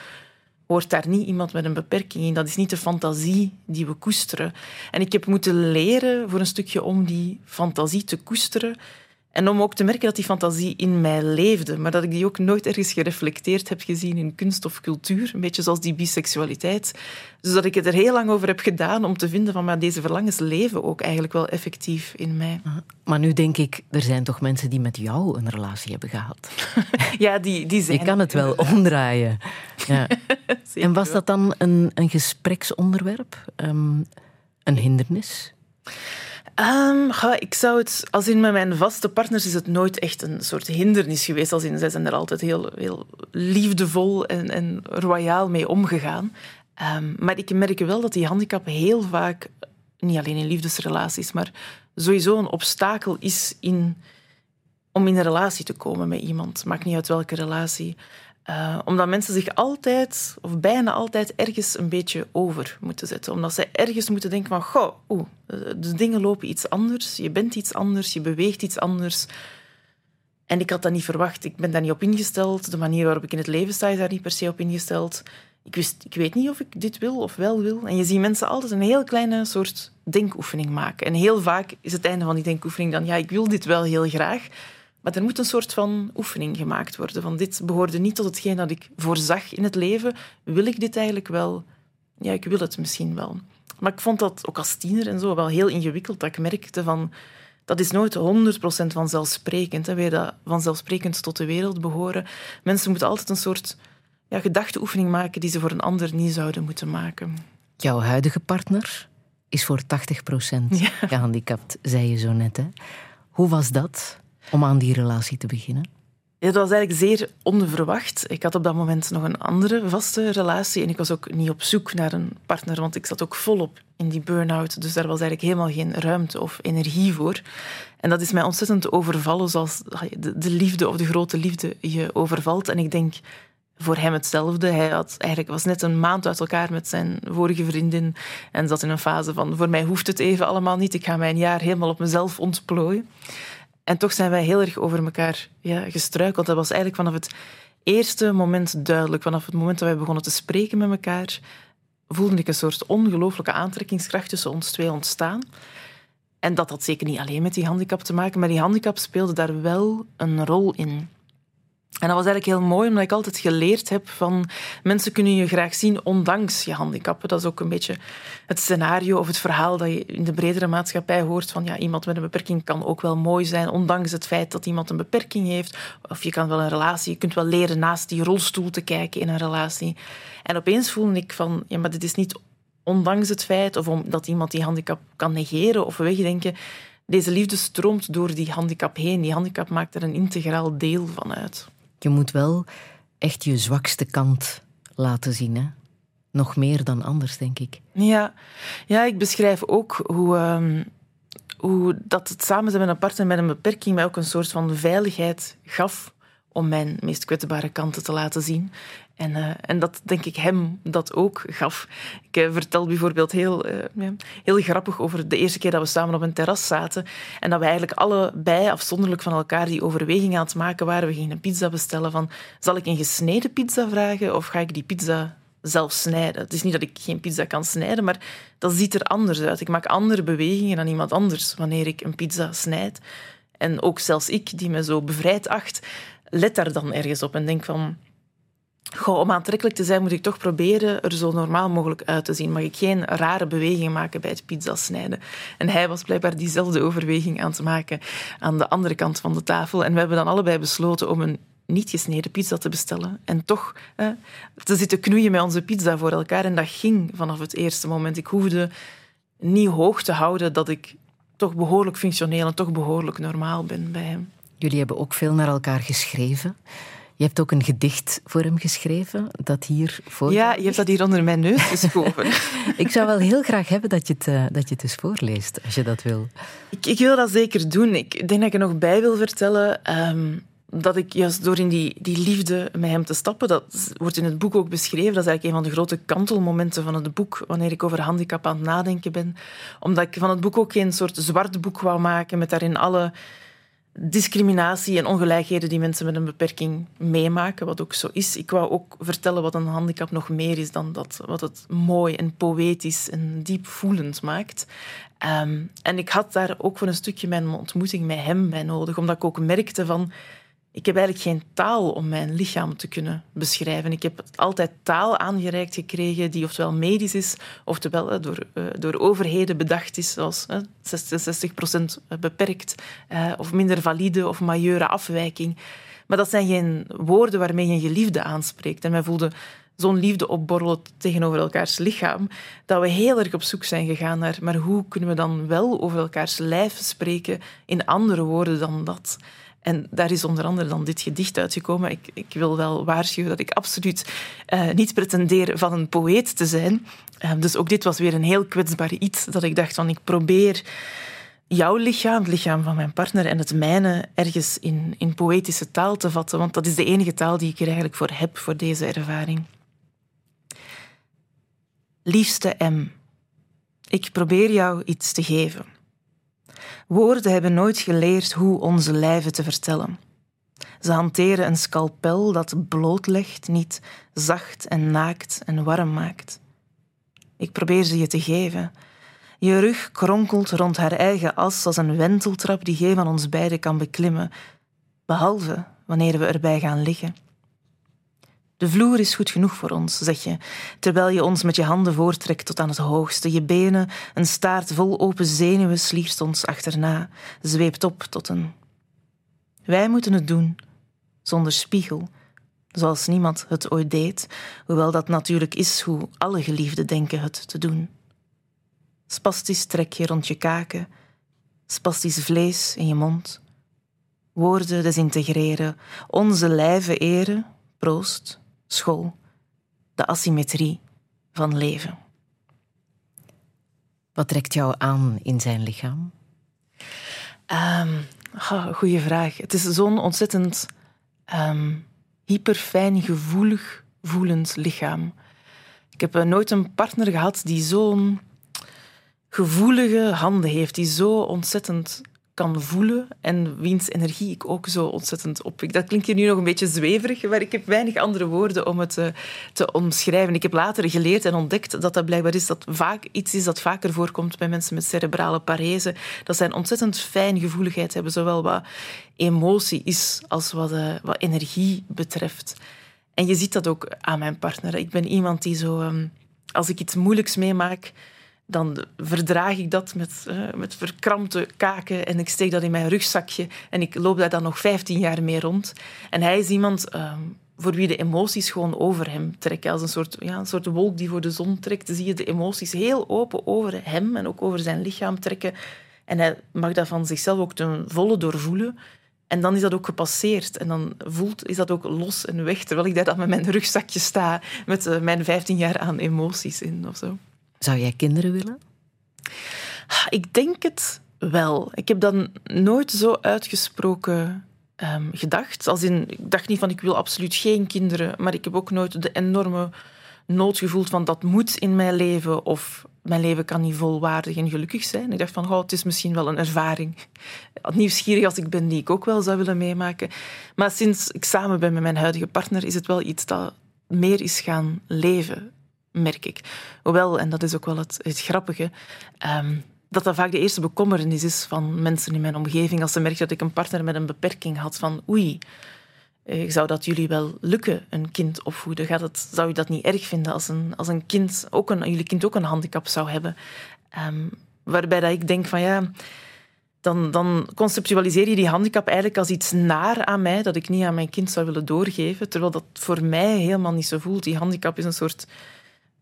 hoort daar niet iemand met een beperking in. Dat is niet de fantasie die we koesteren. En ik heb moeten leren voor een stukje om die fantasie te koesteren En om ook te merken dat die fantasie in mij leefde, maar dat ik die ook nooit ergens gereflecteerd heb gezien in kunst of cultuur, een beetje zoals die biseksualiteit. Dus dat ik het er heel lang over heb gedaan om te vinden van maar deze verlangens leven ook eigenlijk wel effectief in mij. Maar nu denk ik, er zijn toch mensen die met jou een relatie hebben gehad? Ja, die, die zijn... Je kan het wel omdraaien. Ja. En was dat dan een, een gespreksonderwerp? Um, een hindernis? Um, ja, ik zou het, als in met mijn vaste partners is het nooit echt een soort hindernis geweest. Als in, zij zijn er altijd heel, heel liefdevol en, en royaal mee omgegaan. Um, maar ik merk wel dat die handicap heel vaak, niet alleen in liefdesrelaties, maar sowieso een obstakel is in, om in een relatie te komen met iemand. Maakt niet uit welke relatie. Uh, omdat mensen zich altijd, of bijna altijd, ergens een beetje over moeten zetten. Omdat zij ergens moeten denken van, goh, oeh, de dingen lopen iets anders, je bent iets anders, je beweegt iets anders. En ik had dat niet verwacht, ik ben daar niet op ingesteld. De manier waarop ik in het leven sta is daar niet per se op ingesteld. Ik, wist, ik weet niet of ik dit wil of wel wil. En je ziet mensen altijd een heel kleine soort denkoefening maken. En heel vaak is het einde van die denkoefening dan, ja, ik wil dit wel heel graag. Maar er moet een soort van oefening gemaakt worden. Van dit behoorde niet tot hetgeen dat ik voorzag in het leven. Wil ik dit eigenlijk wel? Ja, ik wil het misschien wel. Maar ik vond dat ook als tiener en zo wel heel ingewikkeld. Dat ik merkte van, dat is nooit honderd procent vanzelfsprekend. Hè. Weet dat vanzelfsprekend tot de wereld behoren. Mensen moeten altijd een soort ja, gedachteoefening maken die ze voor een ander niet zouden moeten maken. Jouw huidige partner is voor tachtig procent ja. gehandicapt, zei je zo net. Hè? Hoe was dat? Om aan die relatie te beginnen? Ja, dat was eigenlijk zeer onverwacht. Ik had op dat moment nog een andere vaste relatie en ik was ook niet op zoek naar een partner, want ik zat ook volop in die burn-out. Dus daar was eigenlijk helemaal geen ruimte of energie voor. En dat is mij ontzettend overvallen, zoals de liefde of de grote liefde je overvalt. En ik denk voor hem hetzelfde. Hij had eigenlijk, was net een maand uit elkaar met zijn vorige vriendin en zat in een fase van, voor mij hoeft het even allemaal niet, ik ga mijn jaar helemaal op mezelf ontplooien. En toch zijn wij heel erg over elkaar ja, gestruikeld. Dat was eigenlijk vanaf het eerste moment duidelijk. Vanaf het moment dat wij begonnen te spreken met elkaar, voelde ik een soort ongelooflijke aantrekkingskracht tussen ons twee ontstaan. En dat had zeker niet alleen met die handicap te maken, maar die handicap speelde daar wel een rol in. En dat was eigenlijk heel mooi, omdat ik altijd geleerd heb van mensen kunnen je graag zien ondanks je handicappen. Dat is ook een beetje het scenario of het verhaal dat je in de bredere maatschappij hoort van ja, iemand met een beperking kan ook wel mooi zijn, ondanks het feit dat iemand een beperking heeft. Of je kan wel een relatie, je kunt wel leren naast die rolstoel te kijken in een relatie. En opeens voelde ik van, ja, maar dit is niet ondanks het feit of omdat iemand die handicap kan negeren of wegdenken. Deze liefde stroomt door die handicap heen. Die handicap maakt er een integraal deel van uit. Je moet wel echt je zwakste kant laten zien, hè? Nog meer dan anders, denk ik. Ja, ja ik beschrijf ook hoe, um, hoe dat het samen zijn met een partner met een beperking mij ook een soort van veiligheid gaf om mijn meest kwetsbare kanten te laten zien. En, uh, en dat, denk ik, hem dat ook gaf. Ik uh, vertel bijvoorbeeld heel, uh, ja, heel grappig over de eerste keer dat we samen op een terras zaten en dat we eigenlijk allebei, afzonderlijk van elkaar, die overweging aan het maken waren. We gingen een pizza bestellen van, zal ik een gesneden pizza vragen of ga ik die pizza zelf snijden? Het is niet dat ik geen pizza kan snijden, maar dat ziet er anders uit. Ik maak andere bewegingen dan iemand anders wanneer ik een pizza snijd. En ook zelfs ik, die me zo bevrijd acht, let daar dan ergens op en denk van, goh, om aantrekkelijk te zijn moet ik toch proberen er zo normaal mogelijk uit te zien. Mag ik geen rare bewegingen maken bij het pizza snijden? En hij was blijkbaar diezelfde overweging aan het maken aan de andere kant van de tafel. En we hebben dan allebei besloten om een niet gesneden pizza te bestellen. En toch eh, te zitten knoeien met onze pizza voor elkaar. En dat ging vanaf het eerste moment. Ik hoefde niet hoog te houden dat ik toch behoorlijk functioneel en toch behoorlijk normaal ben bij hem. Jullie hebben ook veel naar elkaar geschreven. Je hebt ook een gedicht voor hem geschreven, dat hier voor. Ja, je hebt dat hier onder mijn neus geschoven. Ik zou wel heel graag hebben dat je het, uh, dat je het eens voorleest, als je dat wil. Ik, ik wil dat zeker doen. Ik denk dat ik er nog bij wil vertellen um, dat ik juist door in die, die liefde met hem te stappen, dat wordt in het boek ook beschreven, dat is eigenlijk een van de grote kantelmomenten van het boek, wanneer ik over handicap aan het nadenken ben. Omdat ik van het boek ook geen soort zwart boek wou maken met daarin alle discriminatie en ongelijkheden die mensen met een beperking meemaken, wat ook zo is. Ik wou ook vertellen wat een handicap nog meer is dan dat, wat het mooi en poëtisch en diepvoelend maakt. Um, en ik had daar ook voor een stukje mijn ontmoeting met hem bij nodig, omdat ik ook merkte van, ik heb eigenlijk geen taal om mijn lichaam te kunnen beschrijven. Ik heb altijd taal aangereikt gekregen die ofwel medisch is, oftewel door, door overheden bedacht is, zoals zesenzestig procent beperkt, of minder valide of majeure afwijking. Maar dat zijn geen woorden waarmee je je liefde aanspreekt. En wij voelden zo'n liefde opborrelen tegenover elkaars lichaam, dat we heel erg op zoek zijn gegaan naar, maar hoe kunnen we dan wel over elkaars lijf spreken in andere woorden dan dat? En daar is onder andere dan dit gedicht uitgekomen. Ik, ik wil wel waarschuwen dat ik absoluut uh, niet pretendeer van een poëet te zijn. Uh, dus ook dit was weer een heel kwetsbaar iets, dat ik dacht van, ik probeer jouw lichaam, het lichaam van mijn partner en het mijne, ergens in, in poëtische taal te vatten. Want dat is de enige taal die ik er eigenlijk voor heb, voor deze ervaring. Liefste M, ik probeer jou iets te geven. Woorden hebben nooit geleerd hoe onze lijven te vertellen. Ze hanteren een scalpel dat blootlegt, niet zacht en naakt en warm maakt. Ik probeer ze je te geven. Je rug kronkelt rond haar eigen as als een wenteltrap die geen van ons beiden kan beklimmen, behalve wanneer we erbij gaan liggen. De vloer is goed genoeg voor ons, zeg je, terwijl je ons met je handen voortrekt tot aan het hoogste. Je benen, een staart vol open zenuwen, slierst ons achterna, zweept op tot een... Wij moeten het doen, zonder spiegel, zoals niemand het ooit deed, hoewel dat natuurlijk is hoe alle geliefden denken het te doen. Spastisch trek je rond je kaken, spastisch vlees in je mond. Woorden desintegreren, onze lijven eren, proost... School, de asymmetrie van leven. Wat trekt jou aan in zijn lichaam? Um, oh, goeie vraag. Het is zo'n ontzettend um, hyperfijn, gevoelig, voelend lichaam. Ik heb uh, nooit een partner gehad die zo'n gevoelige handen heeft, die zo ontzettend... kan voelen en wiens energie ik ook zo ontzettend op. Dat klinkt hier nu nog een beetje zweverig, maar ik heb weinig andere woorden om het te, te omschrijven. Ik heb later geleerd en ontdekt dat dat blijkbaar is dat vaak iets is dat vaker voorkomt bij mensen met cerebrale parese. Dat zij een ontzettend fijn gevoeligheid hebben, zowel wat emotie is als wat, uh, wat energie betreft. En je ziet dat ook aan mijn partner. Ik ben iemand die zo... Um, als ik iets moeilijks meemaak... dan verdraag ik dat met, uh, met verkrampte kaken en ik steek dat in mijn rugzakje en ik loop daar dan nog vijftien jaar mee rond. En hij is iemand uh, voor wie de emoties gewoon over hem trekken. Als een soort, ja, een soort wolk die voor de zon trekt, zie je de emoties heel open over hem en ook over zijn lichaam trekken. En hij mag dat van zichzelf ook ten volle doorvoelen. En dan is dat ook gepasseerd. En dan voelt, is dat ook los en weg, terwijl ik daar dan met mijn rugzakje sta met uh, mijn vijftien jaar aan emoties in of zo. Zou jij kinderen willen? Ik denk het wel. Ik heb dan nooit zo uitgesproken um, gedacht. Als in, ik dacht niet van ik wil absoluut geen kinderen, maar ik heb ook nooit de enorme nood gevoeld van dat moet in mijn leven of mijn leven kan niet volwaardig en gelukkig zijn. Ik dacht van, oh, het is misschien wel een ervaring. Nieuwsgierig als ik ben, die ik ook wel zou willen meemaken. Maar sinds ik samen ben met mijn huidige partner is het wel iets dat meer is gaan leven. Merk ik. Hoewel, en dat is ook wel het, het grappige, um, dat dat vaak de eerste bekommernis is van mensen in mijn omgeving als ze merken dat ik een partner met een beperking had van oei, zou dat jullie wel lukken, een kind opvoeden? Gaat het, zou je dat niet erg vinden als, een, als een kind ook een, jullie kind ook een handicap zou hebben? Um, waarbij dat ik denk van ja... Dan, dan conceptualiseer je die handicap eigenlijk als iets naar aan mij, dat ik niet aan mijn kind zou willen doorgeven, terwijl dat voor mij helemaal niet zo voelt. Die handicap is een soort...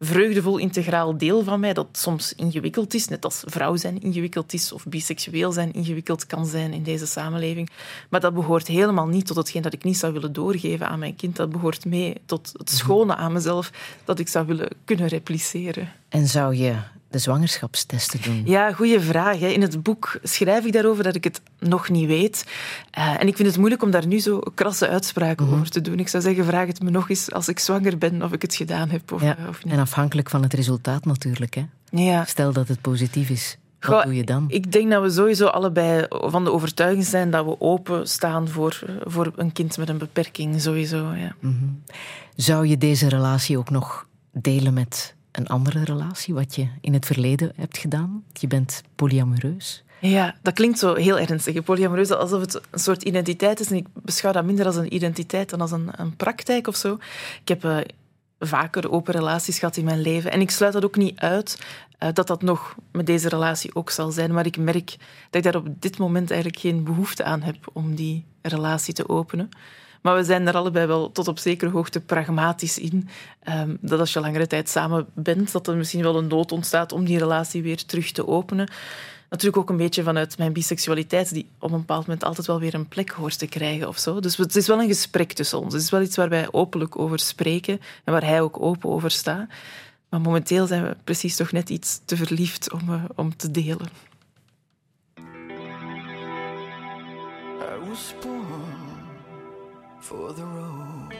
vreugdevol integraal deel van mij dat soms ingewikkeld is, net als vrouw zijn ingewikkeld is of biseksueel zijn ingewikkeld kan zijn in deze samenleving. Maar dat behoort helemaal niet tot hetgeen dat ik niet zou willen doorgeven aan mijn kind. Dat behoort mee tot het schone aan mezelf dat ik zou willen kunnen repliceren. En zou je de zwangerschapstesten doen? Ja, goede vraag. Hè. In het boek schrijf ik daarover dat ik het nog niet weet. Uh, en ik vind het moeilijk om daar nu zo krasse uitspraken mm-hmm. over te doen. Ik zou zeggen, vraag het me nog eens als ik zwanger ben of ik het gedaan heb of, ja. uh, of niet. En afhankelijk van het resultaat natuurlijk. Hè? Ja. Stel dat het positief is. Goh, wat doe je dan? Ik denk dat we sowieso allebei van de overtuiging zijn dat we open staan voor, voor een kind met een beperking, sowieso. Ja. Mm-hmm. Zou je deze relatie ook nog delen met een andere relatie, wat je in het verleden hebt gedaan? Je bent polyamoreus. Ja, dat klinkt zo heel ernstig. Polyamoreus, alsof het een soort identiteit is. En ik beschouw dat minder als een identiteit dan als een, een praktijk of zo. Ik heb uh, vaker open relaties gehad in mijn leven. En ik sluit dat ook niet uit, uh, dat dat nog met deze relatie ook zal zijn. Maar ik merk dat ik daar op dit moment eigenlijk geen behoefte aan heb om die relatie te openen. Maar we zijn daar allebei wel tot op zekere hoogte pragmatisch in. Um, dat als je langere tijd samen bent, dat er misschien wel een nood ontstaat om die relatie weer terug te openen. Natuurlijk ook een beetje vanuit mijn biseksualiteit, die op een bepaald moment altijd wel weer een plek hoort te krijgen of zo. Dus het is wel een gesprek tussen ons. Het is wel iets waar wij openlijk over spreken en waar hij ook open over staat. Maar momenteel zijn we precies toch net iets te verliefd om, uh, om te delen. I was born for the road.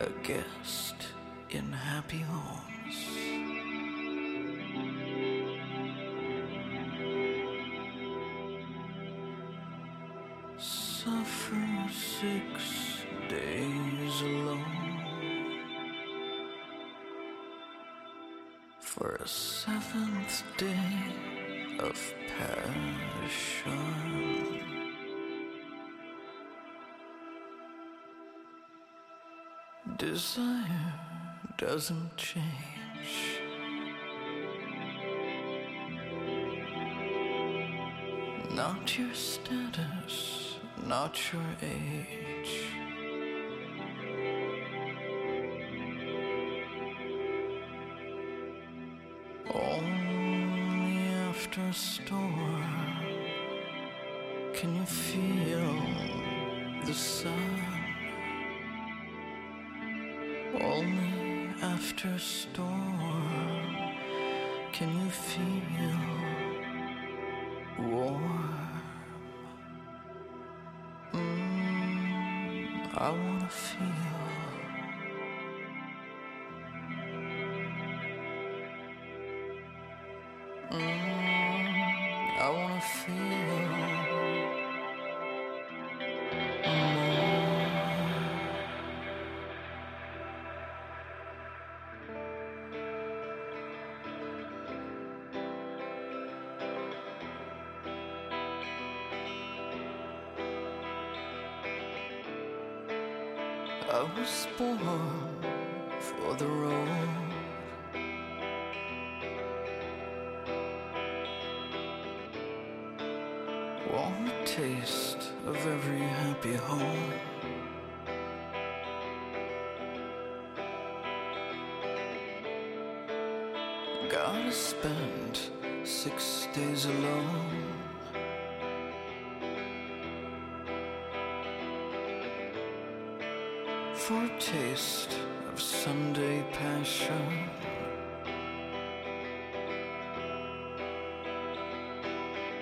A guest in happy homes. Suffering six days alone for a seventh day of passion. Desire doesn't change, not your status, not your age, only after a storm can you feel the sun. Only after a storm can you feel warm. Mm, I wanna feel mm, I wanna feel. I was born for the road, want a taste of every happy home, gotta spend six days alone. For a taste of Sunday passion,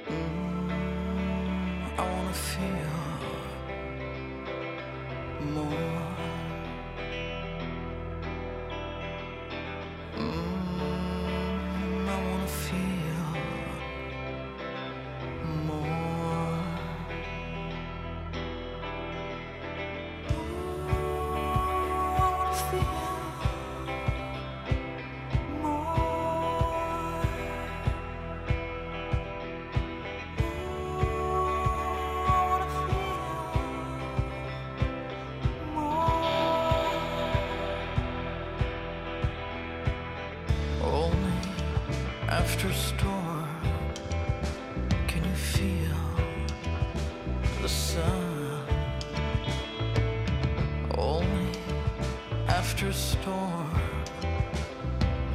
mm, I wanna feel more. Mm, I wanna feel more. Only after storm can you feel the sun. Only after storm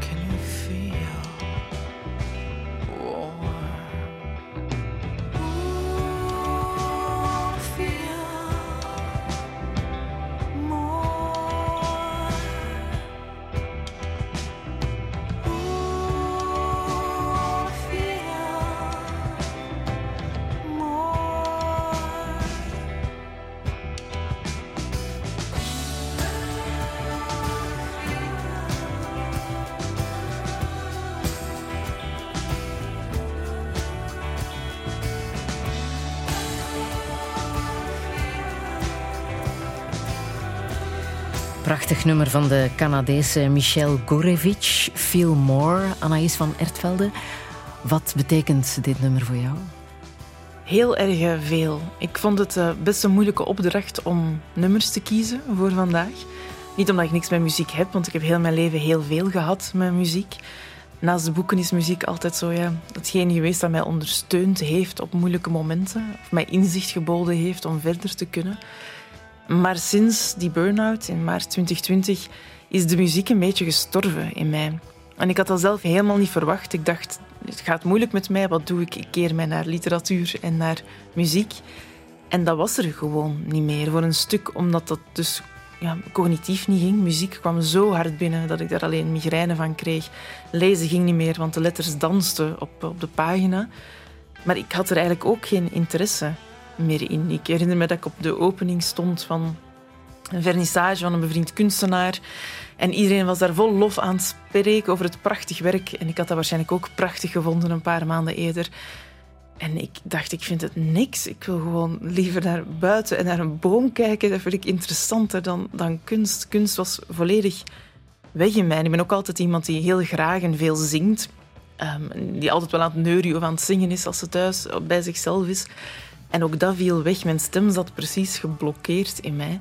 can you feel warm. Prachtig nummer van de Canadese Michel Gurevich, Feel More. Anaïs van Ertvelde, wat betekent dit nummer voor jou? Heel erg veel. Ik vond het best een moeilijke opdracht om nummers te kiezen voor vandaag. Niet omdat ik niks met muziek heb, want ik heb heel mijn leven heel veel gehad met muziek. Naast de boeken is muziek altijd zo, ja, datgene geweest dat mij ondersteund heeft op moeilijke momenten. Of mij inzicht geboden heeft om verder te kunnen. Maar sinds die burn-out in maart twintig twintig is de muziek een beetje gestorven in mij. En ik had dat zelf helemaal niet verwacht. Ik dacht, het gaat moeilijk met mij, wat doe ik? Ik keer mij naar literatuur en naar muziek. En dat was er gewoon niet meer voor een stuk, omdat dat dus ja, cognitief niet ging. Muziek kwam zo hard binnen dat ik daar alleen migraine van kreeg. Lezen ging niet meer, want de letters dansten op, op de pagina. Maar ik had er eigenlijk ook geen interesse meer in. Ik herinner me dat ik op de opening stond van een vernissage van een bevriend kunstenaar. En iedereen was daar vol lof aan het spreken over het prachtig werk. En ik had dat waarschijnlijk ook prachtig gevonden een paar maanden eerder. En ik dacht, ik vind het niks. Ik wil gewoon liever naar buiten en naar een boom kijken. Dat vind ik interessanter dan, dan kunst. Kunst was volledig weg in mij. En ik ben ook altijd iemand die heel graag en veel zingt. Um, die altijd wel aan het neurien of aan het zingen is als ze thuis bij zichzelf is. En ook dat viel weg. Mijn stem zat precies geblokkeerd in mij.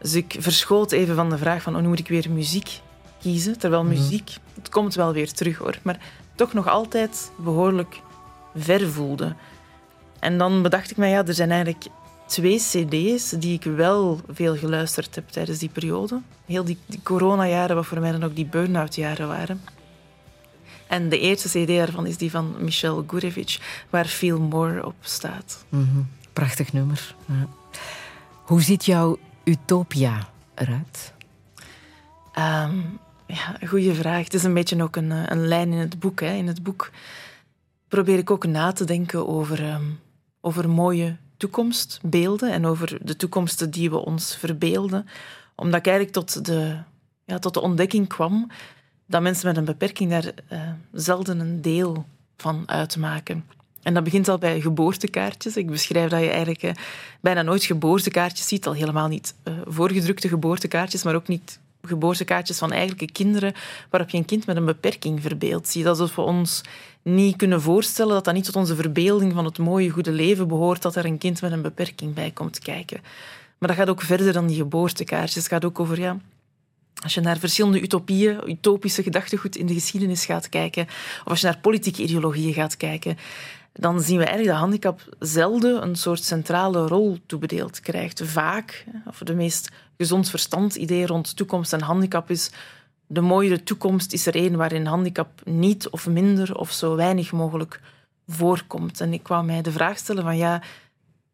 Dus ik verschoot even van de vraag van hoe moet ik weer muziek kiezen? Terwijl muziek, het komt wel weer terug hoor, maar toch nog altijd behoorlijk ver voelde. En dan bedacht ik mij, ja, er zijn eigenlijk twee cd's die ik wel veel geluisterd heb tijdens die periode. Heel die, die coronajaren, wat voor mij dan ook die burn-out jaren waren. En de eerste cd daarvan is die van Michel Gurevich, waar Feel More op staat. Mm-hmm. Prachtig nummer. Ja. Hoe ziet jouw utopia eruit? Um, ja, goeie vraag. Het is een beetje ook een, een lijn in het boek. Hè. In het boek probeer ik ook na te denken over, um, over mooie toekomstbeelden en over de toekomsten die we ons verbeelden. Omdat ik eigenlijk tot de, ja, tot de ontdekking kwam dat mensen met een beperking daar uh, zelden een deel van uitmaken. En dat begint al bij geboortekaartjes. Ik beschrijf dat je eigenlijk eh, bijna nooit geboortekaartjes ziet. Al helemaal niet eh, voorgedrukte geboortekaartjes, maar ook niet geboortekaartjes van eigenlijke kinderen waarop je een kind met een beperking verbeeldt. Zie je alsof we ons niet kunnen voorstellen dat dat niet tot onze verbeelding van het mooie, goede leven behoort, dat er een kind met een beperking bij komt kijken. Maar dat gaat ook verder dan die geboortekaartjes. Het gaat ook over, ja, als je naar verschillende utopieën, utopische gedachtegoed in de geschiedenis gaat kijken, of als je naar politieke ideologieën gaat kijken, dan zien we eigenlijk dat handicap zelden een soort centrale rol toebedeeld krijgt. Vaak, of de meest gezond verstand idee rond toekomst en handicap is, de mooiere toekomst is er een waarin handicap niet of minder of zo weinig mogelijk voorkomt. En ik wou mij de vraag stellen van, ja,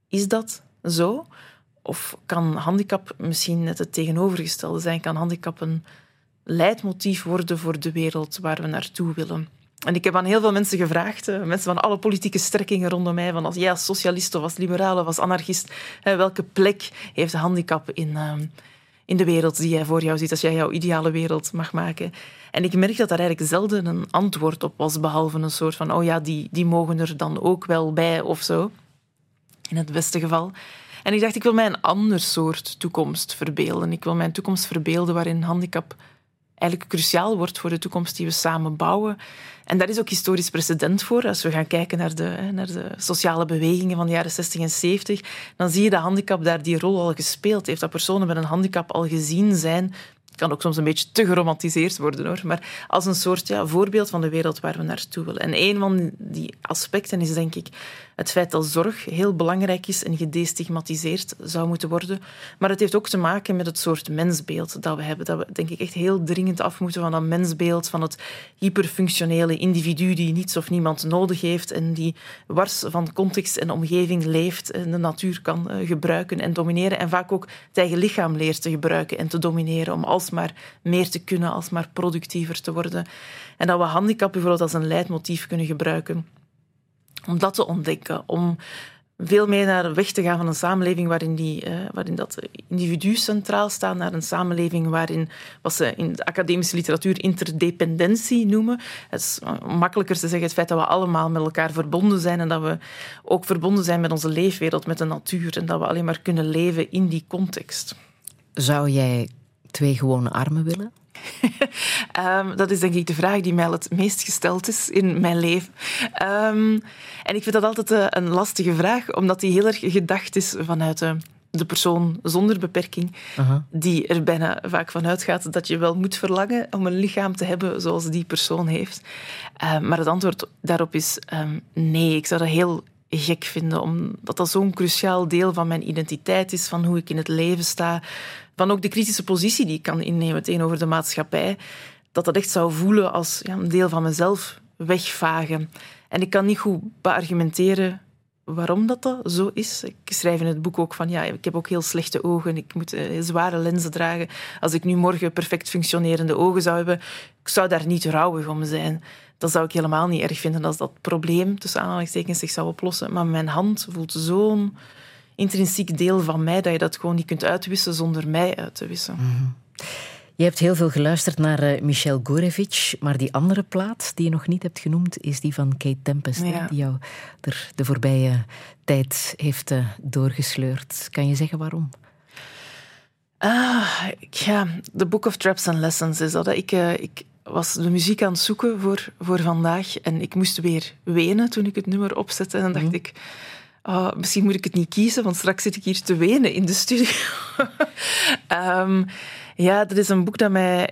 is dat zo? Of kan handicap misschien net het tegenovergestelde zijn? Kan handicap een leidmotief worden voor de wereld waar we naartoe willen? En ik heb aan heel veel mensen gevraagd, mensen van alle politieke strekkingen rondom mij, van als jij als socialist of als liberaal of als anarchist, welke plek heeft handicap in, in de wereld die jij voor jou ziet, als jij jouw ideale wereld mag maken? En ik merk dat daar eigenlijk zelden een antwoord op was, behalve een soort van, oh ja, die, die mogen er dan ook wel bij of zo, in het beste geval. En ik dacht, ik wil mij een ander soort toekomst verbeelden. Ik wil mijn toekomst verbeelden waarin handicap eigenlijk cruciaal wordt voor de toekomst die we samen bouwen. En daar is ook historisch precedent voor. Als we gaan kijken naar de, naar de sociale bewegingen van de jaren zestig en zeventig, dan zie je dat handicap daar die rol al gespeeld heeft. Dat personen met een handicap al gezien zijn. Het kan ook soms een beetje te geromantiseerd worden, hoor. Maar als een soort ja, voorbeeld van de wereld waar we naartoe willen. En een van die aspecten is, denk ik, het feit dat zorg heel belangrijk is en gedestigmatiseerd zou moeten worden. Maar het heeft ook te maken met het soort mensbeeld dat we hebben. Dat we, denk ik, echt heel dringend af moeten van dat mensbeeld van het hyperfunctionele individu die niets of niemand nodig heeft en die wars van context en omgeving leeft en de natuur kan gebruiken en domineren. En vaak ook het eigen lichaam leert te gebruiken en te domineren om alsmaar meer te kunnen, alsmaar productiever te worden. En dat we handicap bijvoorbeeld als een leidmotief kunnen gebruiken om dat te ontdekken, om veel meer naar de weg te gaan van een samenleving waarin, die, eh, waarin dat individu centraal staat, naar een samenleving waarin, wat ze in de academische literatuur interdependentie noemen. Het is makkelijker te zeggen het feit dat we allemaal met elkaar verbonden zijn en dat we ook verbonden zijn met onze leefwereld, met de natuur en dat we alleen maar kunnen leven in die context. Zou jij twee gewone armen willen? um, dat is denk ik de vraag die mij al het meest gesteld is in mijn leven. Um, en ik vind dat altijd uh, een lastige vraag, omdat die heel erg gedacht is vanuit... Uh, de persoon zonder beperking, uh-huh. die er bijna vaak van uitgaat dat je wel moet verlangen om een lichaam te hebben zoals die persoon heeft. Uh, maar het antwoord daarop is um, nee. Ik zou dat heel gek vinden, omdat dat zo'n cruciaal deel van mijn identiteit is, van hoe ik in het leven sta, van ook de kritische positie die ik kan innemen tegenover de maatschappij, dat dat echt zou voelen als ja, een deel van mezelf wegvagen. En ik kan niet goed beargumenteren waarom dat, dat zo is. Ik schrijf in het boek ook van, ja, ik heb ook heel slechte ogen, ik moet eh, zware lenzen dragen. Als ik nu morgen perfect functionerende ogen zou hebben, ik zou daar niet rouwig om zijn. Dat zou ik helemaal niet erg vinden als dat probleem, tussen aanhalingstekens, zich zou oplossen. Maar mijn hand voelt zo'n intrinsiek deel van mij dat je dat gewoon niet kunt uitwissen zonder mij uit te wissen. Mm-hmm. Je hebt heel veel geluisterd naar uh, Michel Gurevich, maar die andere plaat die je nog niet hebt genoemd is die van Kate Tempest, ja. die jou er de voorbije tijd heeft uh, doorgesleurd. Kan je zeggen waarom? Ah, ja, The Book of Traps and Lessons is dat. Ik, uh, ik was de muziek aan het zoeken voor, voor vandaag en ik moest weer wenen toen ik het nummer opzette en dan dacht mm. ik... Oh, misschien moet ik het niet kiezen, want straks zit ik hier te wenen in de studio. um, ja, dat is een boek dat mij...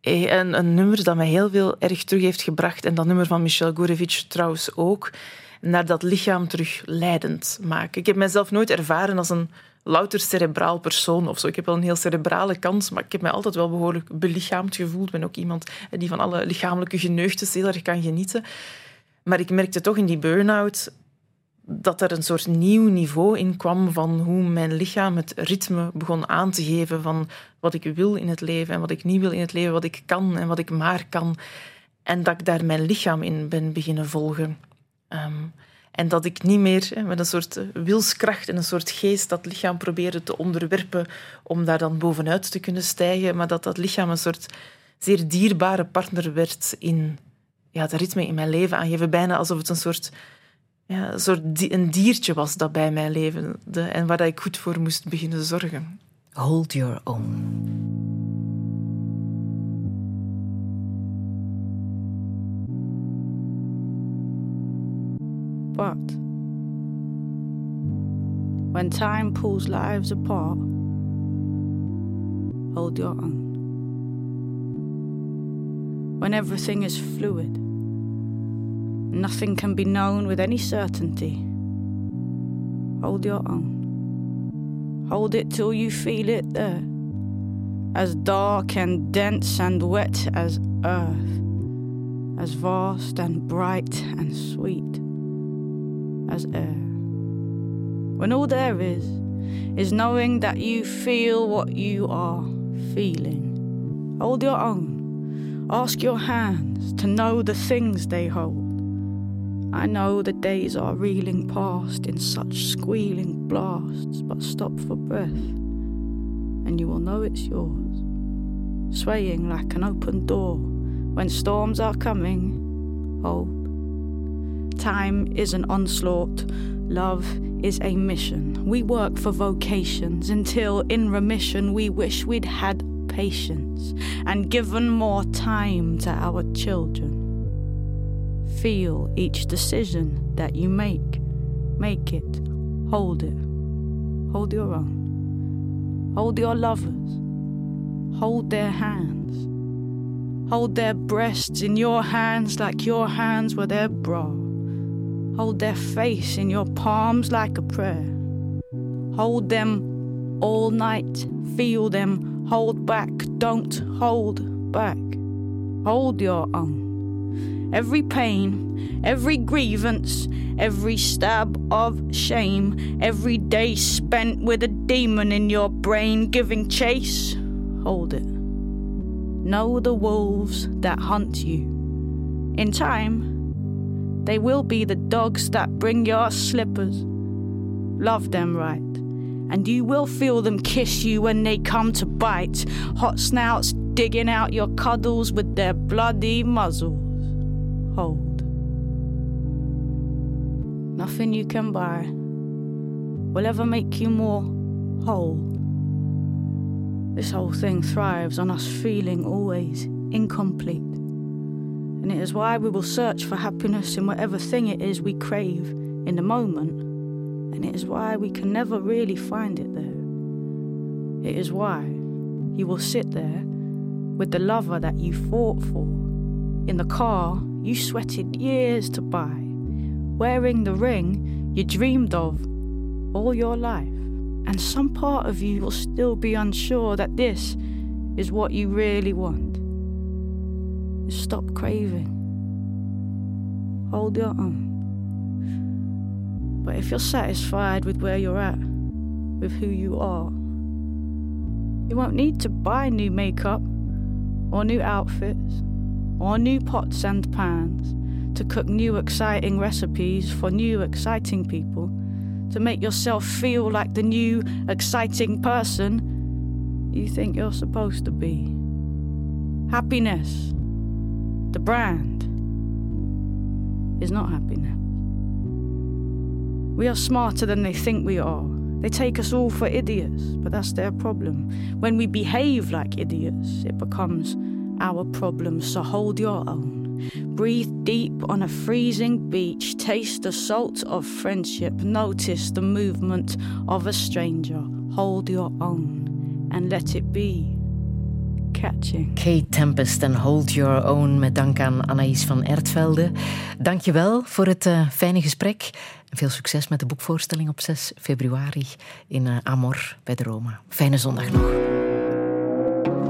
Een, een nummer dat mij heel veel erg terug heeft gebracht. En dat nummer van Michel Gurevich trouwens ook. Naar dat lichaam terug leidend maken. Ik heb mezelf nooit ervaren als een louter cerebraal persoon of zo. Ik heb wel een heel cerebrale kant, maar ik heb mij altijd wel behoorlijk belichaamd gevoeld. Ik ben ook iemand die van alle lichamelijke geneugtes heel erg kan genieten. Maar ik merkte toch in die burn-out... dat er een soort nieuw niveau in kwam van hoe mijn lichaam het ritme begon aan te geven van wat ik wil in het leven en wat ik niet wil in het leven, wat ik kan en wat ik maar kan. En dat ik daar mijn lichaam in ben beginnen volgen. Um, en dat ik niet meer hè, met een soort wilskracht en een soort geest dat lichaam probeerde te onderwerpen om daar dan bovenuit te kunnen stijgen, maar dat dat lichaam een soort zeer dierbare partner werd in ja, het ritme in mijn leven aangeven. Bijna alsof het een soort... Ja, een soort een diertje was dat bij mij leefde en waar ik goed voor moest beginnen zorgen. Hold your own. But when time pulls lives apart, hold your own. When everything is fluid, nothing can be known with any certainty. Hold your own. Hold it till you feel it there, as dark and dense and wet as earth, as vast and bright and sweet as air. When all there is, is knowing that you feel what you are feeling. Hold your own. Ask your hands to know the things they hold. I know the days are reeling past in such squealing blasts, but stop for breath, and you will know it's yours, swaying like an open door. When storms are coming, hold. Time is an onslaught, love is a mission. We work for vocations until in remission we wish we'd had patience and given more time to our children. Feel each decision that you make. Make it. Hold it. Hold your own. Hold your lovers. Hold their hands. Hold their breasts in your hands like your hands were their bra. Hold their face in your palms like a prayer. Hold them all night. Feel them. Hold back. Don't hold back. Hold your own. Every pain, every grievance, every stab of shame, every day spent with a demon in your brain giving chase, hold it. Know the wolves that hunt you. In time, they will be the dogs that bring your slippers. Love them right, and you will feel them kiss you when they come to bite, hot snouts digging out your cuddles with their bloody muzzles. Hold. Nothing you can buy will ever make you more whole. This whole thing thrives on us feeling always incomplete. And it is why we will search for happiness in whatever thing it is we crave in the moment. And it is why we can never really find it there. It is why you will sit there with the lover that you fought for, in the car you sweated years to buy, wearing the ring you dreamed of all your life. And some part of you will still be unsure that this is what you really want. Stop craving. Hold your own. But if you're satisfied with where you're at, with who you are, you won't need to buy new makeup or new outfits or new pots and pans to cook new exciting recipes for new exciting people, to make yourself feel like the new, exciting person you think you're supposed to be. Happiness, the brand, is not happiness. We are smarter than they think we are. They take us all for idiots, but that's their problem. When we behave like idiots, it becomes our problem, so hold your own. Breathe deep on a freezing beach, taste the salt of friendship, notice the movement of a stranger, hold your own and let it be catching. Kate Tempest en Hold Your Own, met dank aan Anaïs van Ertvelde. Dank je wel voor het uh, fijne gesprek. Veel succes met de boekvoorstelling op zes februari in uh, Amor bij de Roma. Fijne zondag nog.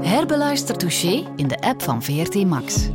Herbeluister Touché in de app van V R T Max.